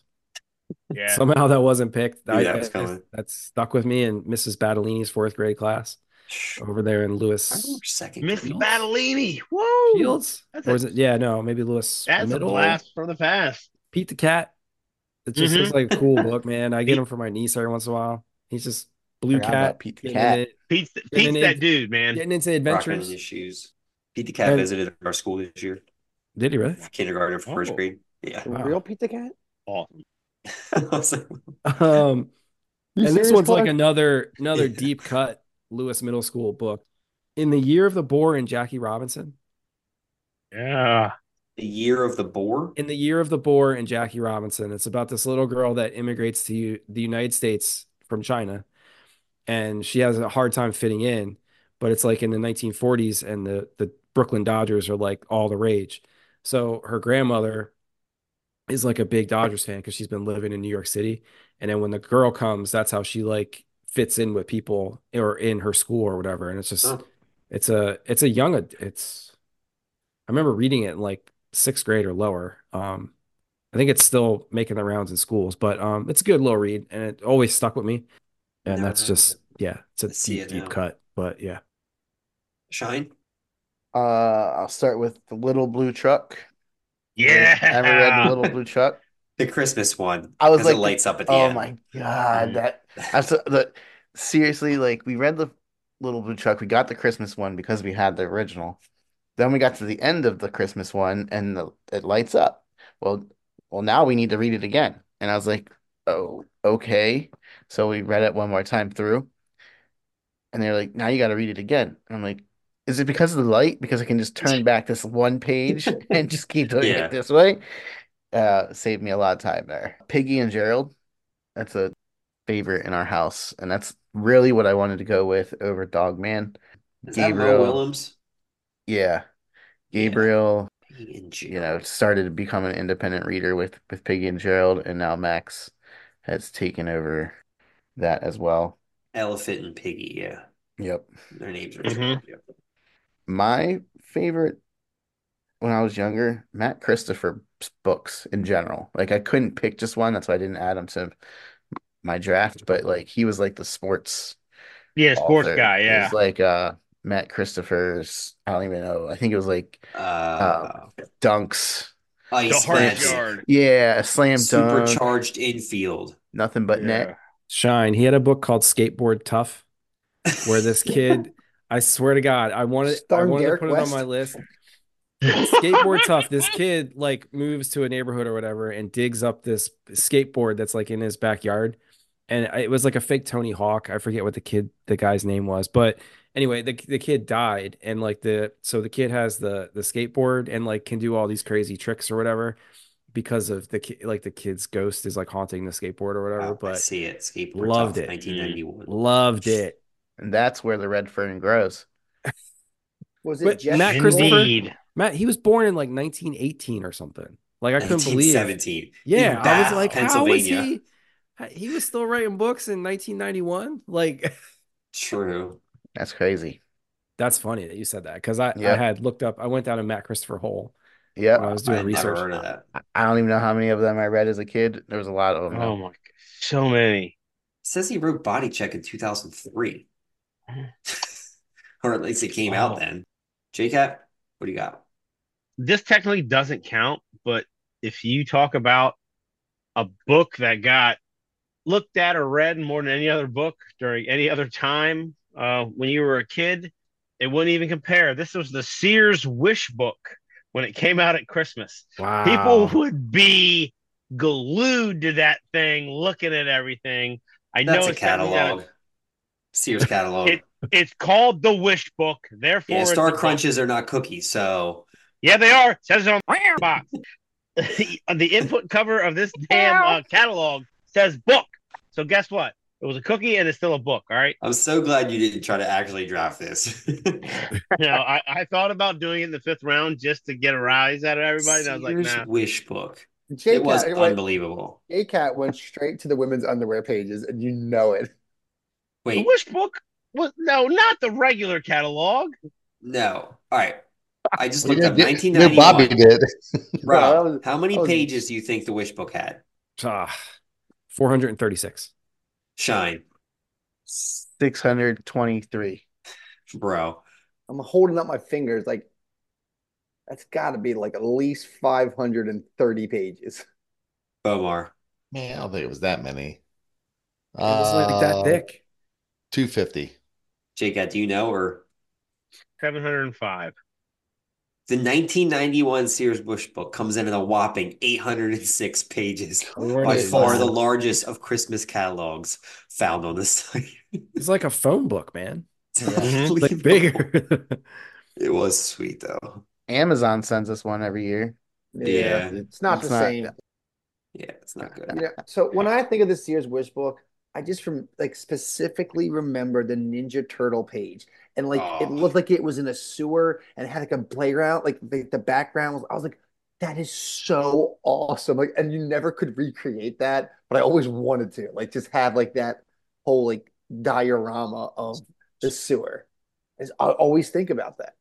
Yeah. Somehow that wasn't picked. That stuck with me, and Mrs. Battellini's fourth grade class over there in Louis. Miss Battellini. Whoa. Fields? Maybe Louis. That's a blast from the past. Pete the Cat. It just looks like a cool book, man. I get him for my niece every once in a while. He's just Blue Cat. Pete the Cat. Pete's that dude, man. Getting into adventures. Issues. Pete the Cat visited our school this year. Did he really? Kindergarten for first grade. Yeah. Wow. Real Pete the Cat? Awesome. And this one's like another deep cut Lewis Middle School book. In the Year of the Boar and Jackie Robinson. Yeah. The Year of the Boar? In the Year of the Boar and Jackie Robinson. It's about this little girl that immigrates to the United States from China. And she has a hard time fitting in, but it's like in the 1940s, and the Brooklyn Dodgers are like all the rage. So her grandmother is like a big Dodgers fan because she's been living in New York City. And then when the girl comes, that's how she like fits in with people or in her school or whatever. And it's just, I remember reading it in like sixth grade or lower. I think it's still making the rounds in schools, but it's a good little read, and it always stuck with me. And it's a deep cut, but yeah. Shine. I'll start with The Little Blue Truck. Yeah. I haven't read The Little Blue Truck. The Christmas one. I was like, it lights up at the end. Oh my God. Seriously, like, we read The Little Blue Truck. We got the Christmas one because we had the original. Then we got to the end of the Christmas one, and it lights up. Well, now we need to read it again. And I was like, oh, okay. So we read it one more time through, and they're like, now you got to read it again. And I'm like, is it because of the light? Because I can just turn back this one page and just keep doing it this way. Saved me a lot of time there. Piggy and Gerald. That's a favorite in our house. And that's really what I wanted to go with over Dog Man. Is Gabriel Willems? Yeah. Gabriel, started to become an independent reader with Piggy and Gerald. And now Max has taken over that as well. Elephant and Piggy, yeah. Yep. Their names are yep. My favorite when I was younger, Matt Christopher's books in general. Like, I couldn't pick just one, that's why I didn't add him to my draft, but like he was like the sports author. Guy, yeah. It was like Matt Christopher's, I don't even know. I think it was like Dunks. Ice Yard. Yeah, a slam dunk. Supercharged infield. Nothing but net. Shine. He had a book called Skateboard Tough, where this kid, I swear to God, I wanted to put it on my list. Skateboard Tough. This kid like moves to a neighborhood or whatever and digs up this skateboard that's like in his backyard. And it was like a fake Tony Hawk. I forget what the guy's name was, but Anyway, the kid died, and like the kid has the skateboard and like can do all these crazy tricks or whatever because of the kid's ghost is like haunting the skateboard or whatever. But I see it. Skateboard loved it. 1991. Loved it. And that's where the red fern grows. Was it Jeff? Matt Christopher? Matt, he was born in like 1918 or something. Like I couldn't believe it. Yeah, Bath, I was like, how was he? He was still writing books in 1991. Like, true. That's crazy. That's funny that you said that because I had looked up. I went down to Matt Christopher Hole. Yeah, I was doing research. Never heard of that. I don't even know how many of them I read as a kid. There was a lot of them. Oh my, so many. It says he wrote Body Check in 2003, or at least it came out then. JCat, what do you got? This technically doesn't count, but if you talk about a book that got looked at or read more than any other book during any other time when you were a kid, it wouldn't even compare. This was the Sears Wish Book when it came out at Christmas. Wow. People would be glued to that thing, looking at everything. That's a catalog. Sears catalog. It's called the Wish Book. Therefore, yeah, Star Crunches are not cookies, so... Yeah, they are. It says it on the box. The input cover of this damn catalog says book. So guess what? It was a cookie and it's still a book, all right? I'm so glad you didn't try to actually draft this. I thought about doing it in the fifth round just to get a rise out of everybody. And I was like, nah. Wish Book. It was unbelievable. JCat went straight to the women's underwear pages, and you know it. Wait. The Wish Book? No, not the regular catalog. No. All right. I just looked up 1991. Bobby did. Bro, how many pages do you think the Wish Book had? 436. Shine. 623. Bro. I'm holding up my fingers. Like, that's got to be like at least 530 pages. Bomar. Man, I don't think it was that many. It was like that thick. 250. JCat, do you know? Or 705. The 1991 Sears Wish Book comes in at a whopping 806 pages, by far the largest of Christmas catalogs found on the site. It's like a phone book, man. It's like bigger. It was sweet, though. Amazon sends us one every year. Yeah. It's not the same. Yeah, it's not good. Yeah. So when I think of the Sears Wish Book, I just specifically remember the Ninja Turtle page, and it looked like it was in a sewer and it had like a playground. Like the background was, I was like, that is so awesome. Like, and you never could recreate that, but I always wanted to just have that whole diorama of the sewer. I always think about that.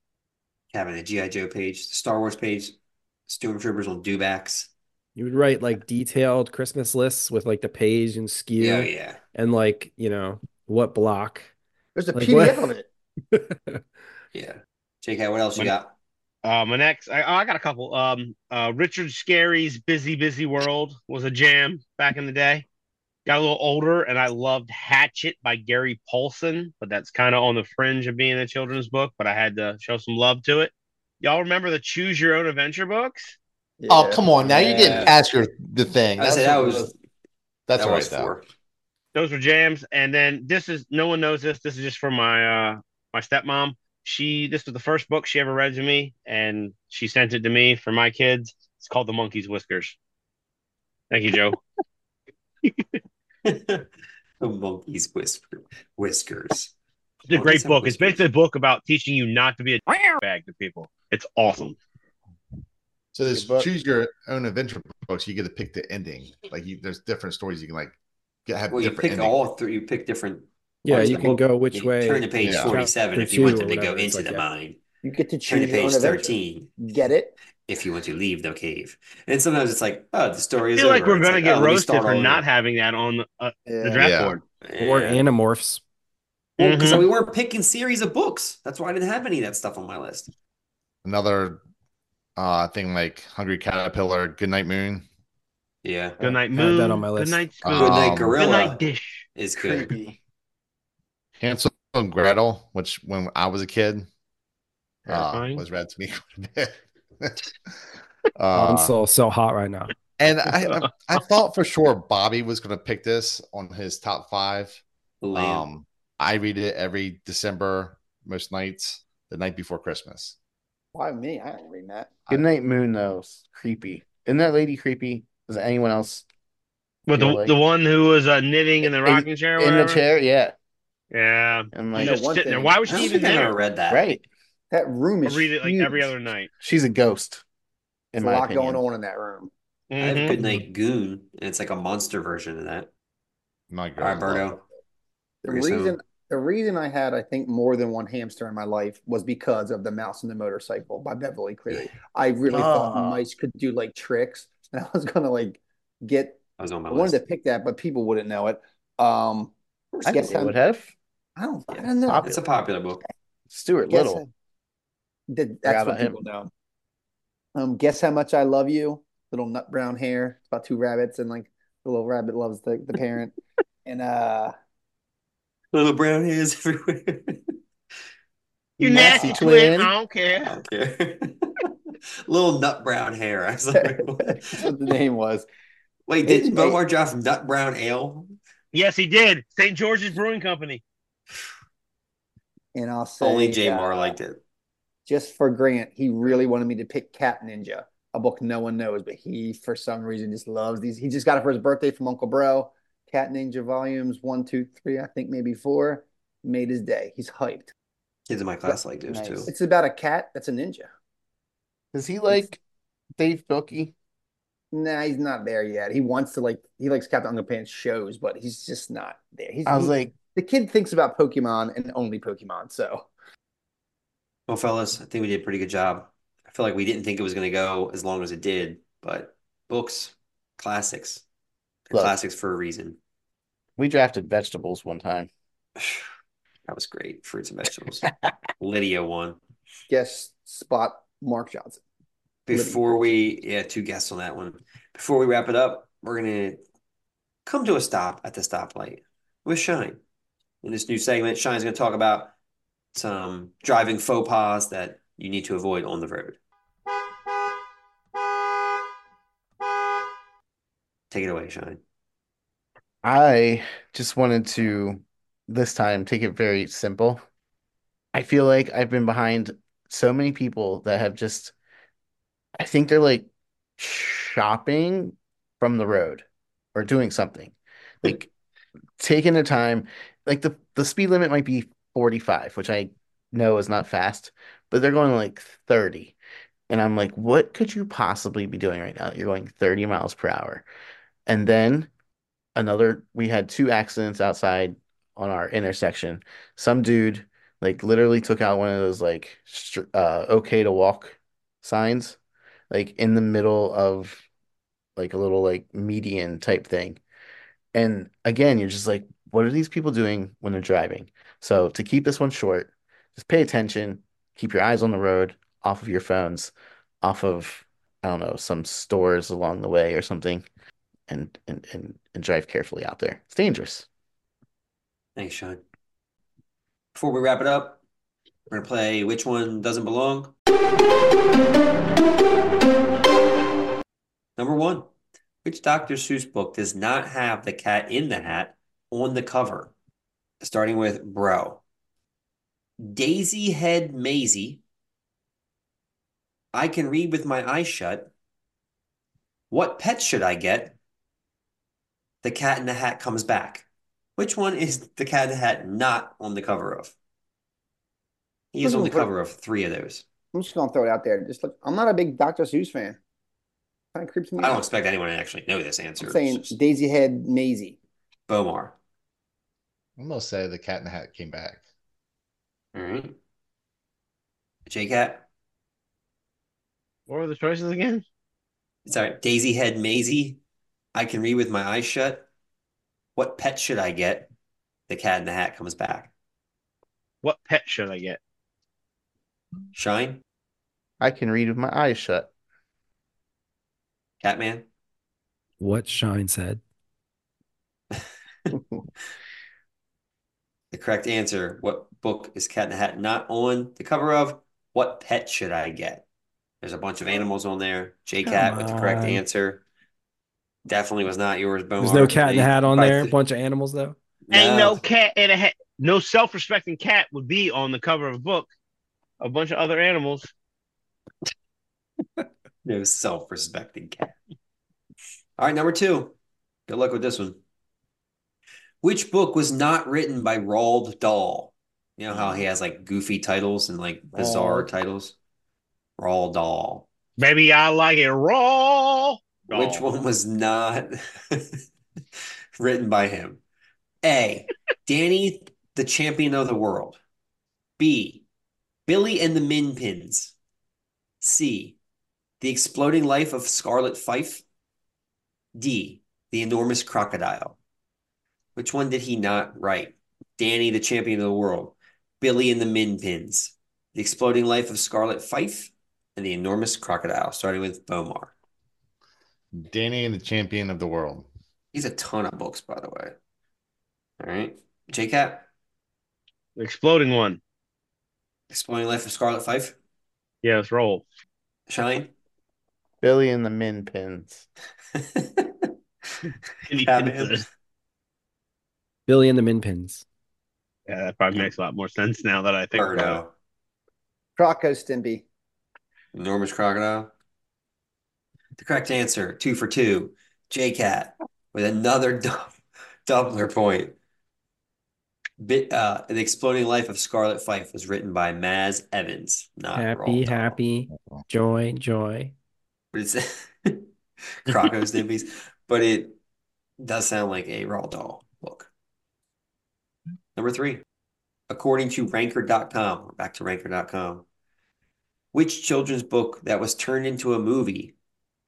Having a G.I. Joe page, the Star Wars page, Stormtroopers on dewbacks. You would write detailed Christmas lists with the page and SKU. Yeah, yeah. And what block. There's a PDF on it. Yeah. JK, what else you got? My next, I got a couple. Richard Scarry's Busy, Busy World was a jam back in the day. Got a little older, and I loved Hatchet by Gary Paulson, but that's kind of on the fringe of being a children's book, but I had to show some love to it. Y'all remember the Choose Your Own Adventure books? Yeah. Oh, come on. Now you didn't ask the thing. That's right. Those were jams. And then this is, no one knows this. This is just from my my stepmom. This was the first book she ever read to me, and she sent it to me for my kids. It's called The Monkey's Whiskers. Thank you, Joe. The Monkey's Whiskers. It's a great book. It's basically a book about teaching you not to be a bag to people. It's awesome. So there's Choose Your Own Adventure books. You get to pick the ending. There's different stories you can have. Well, different. You pick endings. All three. You pick different. Yeah, you can go which way. Turn to page 47 if you want them to go into the mine. You get to choose. Turn to page 13. Get it? If you want to leave the cave. And sometimes it's the story is over. I feel like we're going to get roasted for not having that on the draft board. Yeah. Or Animorphs. Because we weren't picking series of books. That's why I didn't have any of that stuff on my list. Another... thing like Hungry Caterpillar, Goodnight Moon. Yeah. Goodnight Moon. That on my list. Goodnight Gorilla. Goodnight Dish is good. Hansel and Gretel, which when I was a kid was read to me quite a bit. I'm so hot right now. And I thought for sure Bobby was going to pick this on his top 5. I read it every December. most nights the night before Christmas. Why me? I ain't reading that. Goodnight Moon, though, is creepy. Isn't that lady creepy? Is there anyone else? But the one who was knitting in the rocking chair? In the chair, yeah. Yeah. And like, just sitting there. Why was she even there? I read that. Right. That room is huge. I read it like every other night. She's a ghost. There's a lot going on in that room. Mm-hmm. I have Goodnight Goon, and it's like a monster version of that. My God. All right, Berto. The reason I had, I think, more than one hamster in my life was because of The Mouse and the Motorcycle by Beverly Cleary. I really thought mice could do like tricks, and I was gonna like get. I was on my list. I wanted to pick that, but people wouldn't know it. I guess I would have. I don't know. It's a popular book. Stuart Little. That's what people know. Guess How Much I Love You. Little nut brown hair. It's about two rabbits, and like the little rabbit loves the parent, and little brown hairs everywhere. You nasty twin. I don't care. Little nut brown hair. I was like, that's what the name was. Wait, didn't Bomar draw from Nut Brown Ale? Yes, he did. St. George's Brewing Company. And I'll say only J. Moore liked it. Just for Grant, he really wanted me to pick Cat Ninja, a book no one knows, but he for some reason just loves these. He just got it for his birthday from Uncle Bro. Cat Ninja volumes 1, 2, 3, I think maybe 4, made his day. He's hyped. Kids in my class like those too. It's about a cat that's a ninja. Does he like Dave Pilkey? Nah, he's not there yet. He wants to he likes Captain Underpants shows, but he's just not there. The kid thinks about Pokemon and only Pokemon, so. Well, fellas, I think we did a pretty good job. I feel like we didn't think it was going to go as long as it did, but books, classics. Classics for a reason. We drafted vegetables one time. That was great. Fruits and vegetables. Lydia won. Guest spot, Mark Johnson. Two guests on that one. Before we wrap it up, we're going to come to a stop at the stoplight with Shine. In this new segment, Shine's going to talk about some driving faux pas that you need to avoid on the road. Take it away, Shine. I just wanted to, this time, take it very simple. I feel like I've been behind so many people that have just, I think they're like shopping from the road or doing something. Like taking the time, like the speed limit might be 45, which I know is not fast, but they're going like 30. And I'm like, what could you possibly be doing right now? You're going 30 miles per hour. And then we had 2 accidents outside on our intersection. Some dude like literally took out one of those like okay to walk signs, like in the middle of like a little like median type thing. And again, you're just like, what are these people doing when they're driving? So to keep this one short, just pay attention, keep your eyes on the road, off of your phones, off of, I don't know, some stores along the way or something. And drive carefully out there. It's dangerous. Thanks, Sean. Before we wrap it up, we're going to play Which One Doesn't Belong. Number 1, which Dr. Seuss book does not have the cat in the hat on the cover? Starting with Bro. Daisy Head Maisie. I Can Read With My Eyes Shut. What Pet Should I Get? The Cat in the Hat Comes Back. Which one is the Cat in the Hat not on the cover of? He is on the cover of 3 of those. I'm just going to throw it out there. Just look, I'm not a big Dr. Seuss fan. Kind of creeps me out. I don't expect anyone to actually know this answer. I'm saying just... Daisy Head Maisie. Bomar. I'm going to say The Cat in the Hat Came Back. All right. J-Cat? What were the choices again? Sorry, Daisy Head Maisie, I Can Read With My Eyes Shut, What Pet Should I Get? The Cat in the Hat Comes Back. What pet should I get? Shine? I Can Read With My Eyes Shut. Catman? What Shine said. The correct answer, what book is Cat in the Hat not on the cover of? What Pet Should I Get? There's a bunch of animals on there. J-Cat with the correct answer. Definitely was not yours, Bomar. There's no cat in a hat on there. A bunch of animals, though. No. Ain't no cat in a hat. No self-respecting cat would be on the cover of a book. A bunch of other animals. No self-respecting cat. All right, number two. Good luck with this one. Which book was not written by Roald Dahl? You know how he has like goofy titles and like bizarre titles? Roald Dahl. Maybe I like it raw. Which one was not written by him? A. Danny, the Champion of the World. B. Billy and the Minpins. C. The Exploding Life of Scarlet Fife. D. The Enormous Crocodile. Which one did he not write? Danny, the Champion of the World. Billy and the Minpins. The Exploding Life of Scarlet Fife. And the Enormous Crocodile, starting with Bomar. Danny and the Champion of the World. He's a ton of books, by the way. All right. JCap. The Exploding One. Exploding Life of Scarlet Fife? Yeah, let's roll. Charlene? Billy and the Minpins. Billy and the Minpins. Yeah, that probably makes a lot more sense now that I think about it. Croco Stimby. Enormous Crocodile. The correct answer, 2 for 2. JCat with another doubler point. The Exploding Life of Scarlet Fife was written by Maz Evans. Not Happy, happy, joy, joy. But it's Croco Stimbies, but it does sound like a Roald Dahl book. Number three, according to Ranker.com, we're back to Ranker.com. Which children's book that was turned into a movie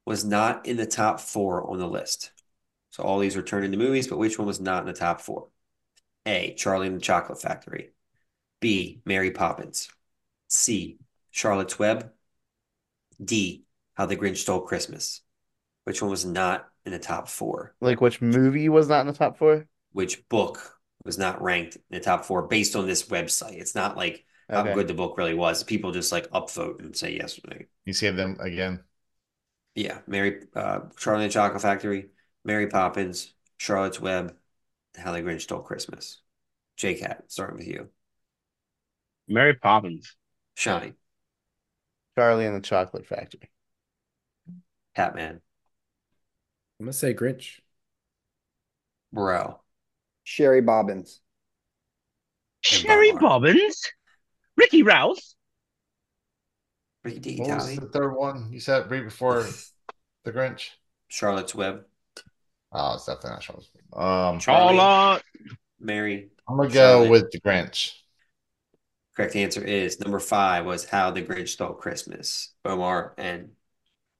was not in the top four on the list? So all these were turned into movies, but which one was not in the top four? A. Charlie and the Chocolate Factory. B. Mary Poppins. C. Charlotte's Web. D. How the Grinch Stole Christmas. Which one was not in the top four? Like which movie was not in the top four? Which book was not ranked in the top four based on this website? It's not like how good the book really was. People just like upvote and say yes. You see them again. Yeah. Charlie and the Chocolate Factory, Mary Poppins, Charlotte's Web, How the Grinch Stole Christmas. JCat, starting with you. Mary Poppins. Shine. Charlie and the Chocolate Factory. Catman. I'm going to say Grinch. Bro. Sherry Bobbins. Sherry Bobbins? Ricky Rouse. Ricky D. What was the third one? You said it right before the Grinch. Charlotte's Web. Oh, it's definitely not Charlotte's Web. Charlotte. Mary. I'm going to go with the Grinch. Correct answer is number 5 was How the Grinch Stole Christmas. Bomar and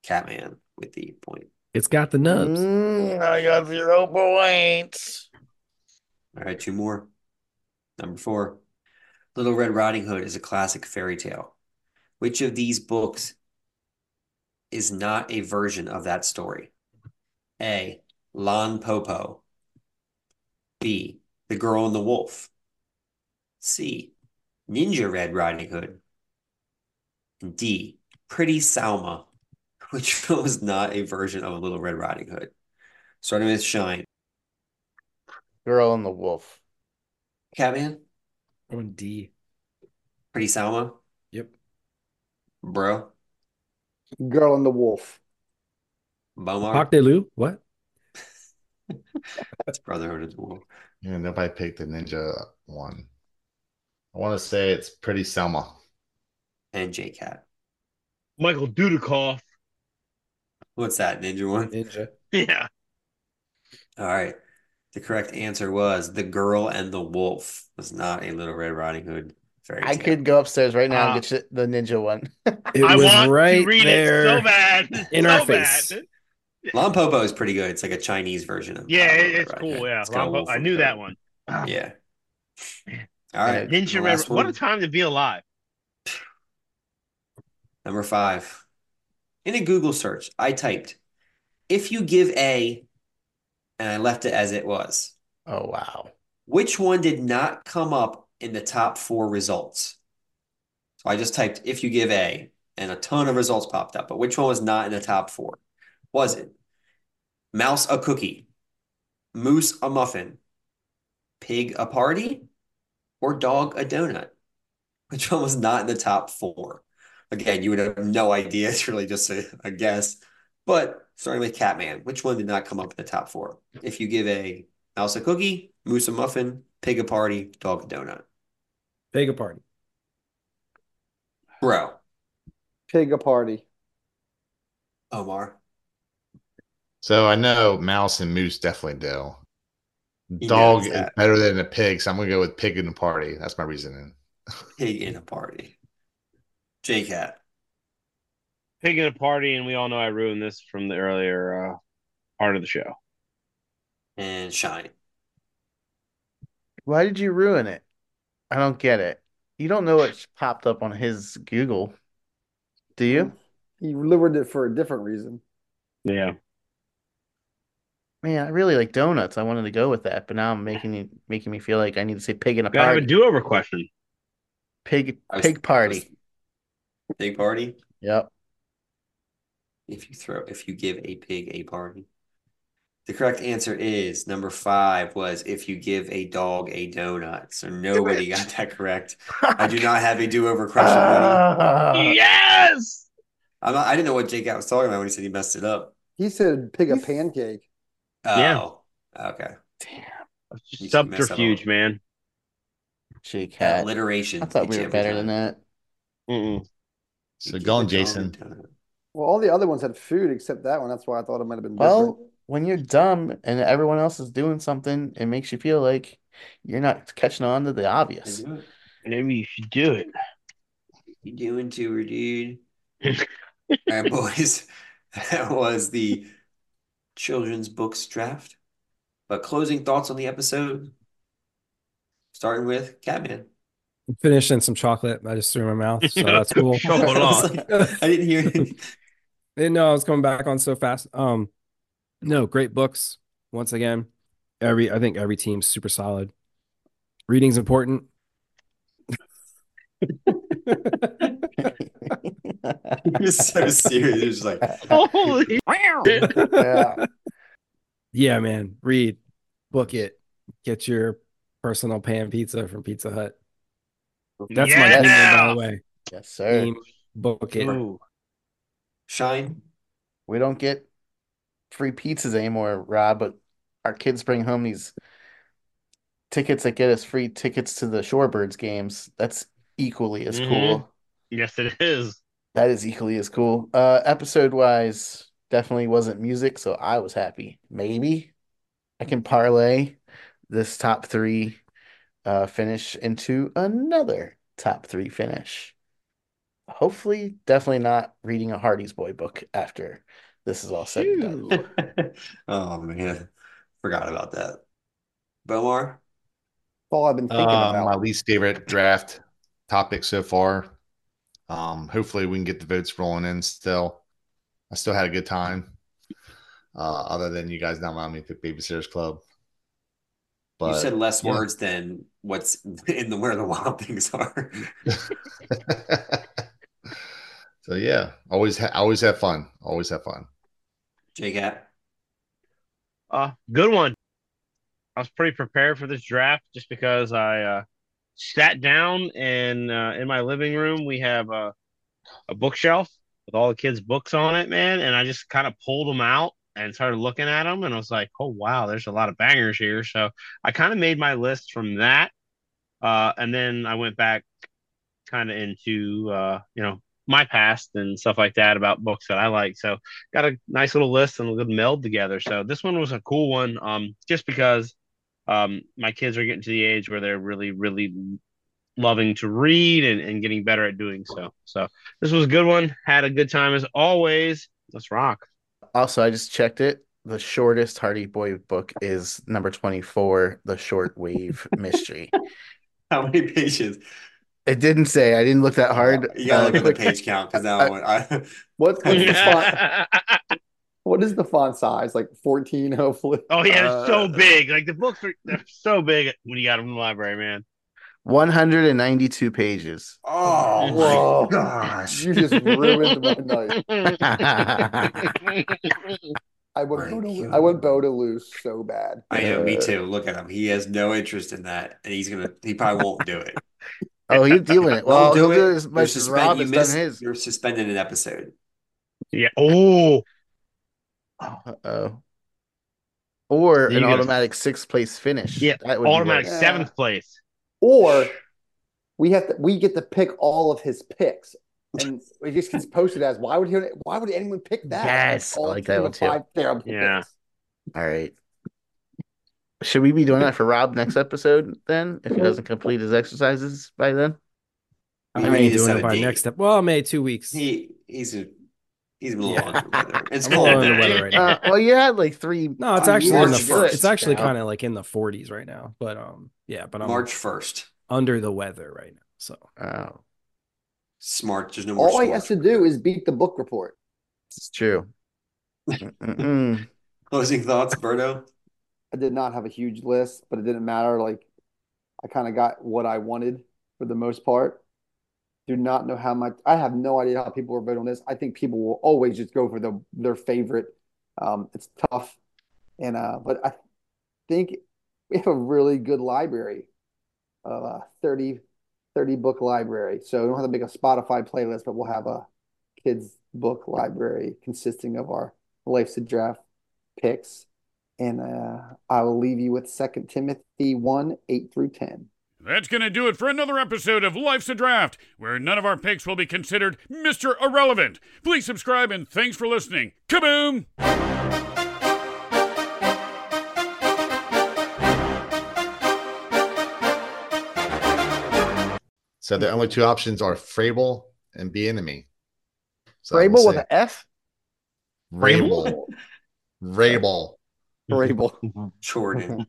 Catman with the point. It's got the nubs. I got 0 points. All right, 2 more. Number 4. Little Red Riding Hood is a classic fairy tale. Which of these books is not a version of that story? A. Lon Popo. B. The Girl and the Wolf. C. Ninja Red Riding Hood. And D. Pretty Salma. Which was not a version of Little Red Riding Hood? Starting with Shine. Girl and the Wolf. Catman? On D. Pretty Salma? Yep. Bro? Girl and the Wolf. Bomar? Pac de Loup? What? That's Brotherhood of the Wolf. Yeah, nobody picked the ninja one. I want to say it's Pretty Selma. And JCat. Michael Dudikoff. What's that, ninja one? Ninja. Yeah. All right. The correct answer was The Girl and the Wolf. It was not a Little Red Riding Hood fairy tale. I could go upstairs right now and get you the ninja one. I want to read it so bad in our face. Lon Popo is pretty good. It's like a Chinese version of it's cool. Hood. Yeah, it's I knew that one. Yeah. All right. Ninja Red. What a time to be alive. Number 5. In a Google search, I typed, "If you give a," and I left it as it was. Oh, wow. Which one did not come up in the top 4 results? So I just typed, "If you give a," and a ton of results popped up. But which one was not in the top 4? Was it mouse a cookie, moose a muffin, pig a party, or dog a donut, which one was not in the top four. Again, you would have no idea. It's really just a guess. But starting with Catman, which one did not come up in the top four? If you give a mouse a cookie, moose a muffin, pig a party, dog a donut. Pig a party. Bro. Pig a party. Omar. So I know mouse and moose definitely do. Dog is better than a pig, so I'm going to go with pig in a party. That's my reasoning. Pig in a party. J-Cat. Pig in a party, and we all know I ruined this from the earlier part of the show. And Shine. Why did you ruin it? I don't get it. You don't know what popped up on his Google, do you? He lured it for a different reason. Yeah. Man, I really like donuts. I wanted to go with that, but now I'm making me feel like I need to say pig in a party. I have a do-over question. Pig party. Pig party? Yep. If you give a pig a party. The correct answer is number 5 was if you give a dog a donut. So nobody got that correct. I do not have a do-over question. Yes! I didn't know what Jake was talking about when he said he messed it up. He said pig a pancake. Oh, yeah. Okay. Damn. Subterfuge, man. Jake had alliteration. I thought we were better than that. Mm-mm. So go on, Jason. Well, all the other ones had food except that one. That's why I thought it might have been different. When you're dumb and everyone else is doing something, it makes you feel like you're not catching on to the obvious. Maybe you should do it. You doing to her, dude. All right, boys. That was the children's books draft. But closing thoughts on the episode, starting with Catman. I'm finishing some chocolate. I just threw in my mouth, so that's cool. I didn't hear it. Didn't know I was coming back on so fast. No, great books. Once again, I think every team's super solid. Reading's important. You're so serious. You're just like, holy yeah. Yeah, man. Read. Book it. Get your personal pan pizza from Pizza Hut. That's my team, by the way. Yes, sir. Team, book it. Ooh. Shine. We don't get free pizzas anymore, Rob, but our kids bring home these tickets that get us free tickets to the Shorebirds games. That's equally as cool. Yes, it is. That is equally as cool. Episode wise, definitely wasn't music, so I was happy. Maybe I can parlay this top 3 finish into another top 3 finish. Hopefully, definitely not reading a Hardy's Boy book after this is all said and done. Oh, man. Forgot about that. Bomar? All I've been thinking about. My least favorite draft topic so far. Hopefully, we can get the votes rolling in still. I still had a good time. Other than you guys not allowing me to Babysitter's Club. But, you said less words than what's in the Where the Wild Things Are. So, yeah. Always have fun. Always have fun. J-Cat. Good one. I was pretty prepared for this draft just because I sat down and in my living room we have a bookshelf with all the kids' books on it, man. And I just kind of pulled them out and started looking at them. And I was like, oh, wow, there's a lot of bangers here. So I kind of made my list from that. And then I went back kind of into, my past and stuff like that about books that I like. So got a nice little list and a good meld together. So this one was a cool one just because my kids are getting to the age where they're really, really loving to read and getting better at doing so. So this was a good one. Had a good time as always. Let's rock. Also, I just checked it. The shortest Hardy Boy book is number 24, The Shortwave Mystery. How many pages? It didn't say. I didn't look that hard. You gotta look at the page count because that one. What is the font size? Like 14, hopefully. Oh yeah, it's so big. Like the books are so big when you got them in the library, man. 192 pages. Oh my gosh! You just ruined my night. I want Bo to lose so bad. I know, me too. Look at him. He has no interest in that, and he probably won't do it. Oh, he's doing it. Well, he'll do it as much as Rob has done his. You're suspended an episode. Yeah. Oh. Or an automatic sixth-place finish. Yeah, automatic seventh place. Or we get to pick all of his picks. And it just gets posted as, why would anyone pick that? Yes, I like that one too. Yeah. Picks. All right. Should we be doing that for Rob next episode then? If he doesn't complete his exercises by then? I may be doing it by next step. Well, maybe 2 weeks. He's a little under the weather. It's cold under the weather right now. Well, you had like three. No, it's actually it's actually kind of like in the 40s right now. But but I'm March 1st under the weather right now. So smart. There's no more. All I have to do is beat the book report. It's true. Closing thoughts, Berto? I did not have a huge list, but it didn't matter. Like, I kind of got what I wanted for the most part. Do not know how much. I have no idea how people are voting on this. I think people will always just go for their favorite. It's tough, and but I think we have a really good library, 30 book library. So we don't have to make a Spotify playlist, but we'll have a kids book library consisting of our Life's a Draft picks. And I will leave you with 2 Timothy 1:8-10. That's going to do it for another episode of Life's a Draft, where none of our picks will be considered Mr. Irrelevant. Please subscribe, and thanks for listening. Kaboom! So the only two options are Frable and Be Enemy. So Frable with an F? Rabel. Jordan.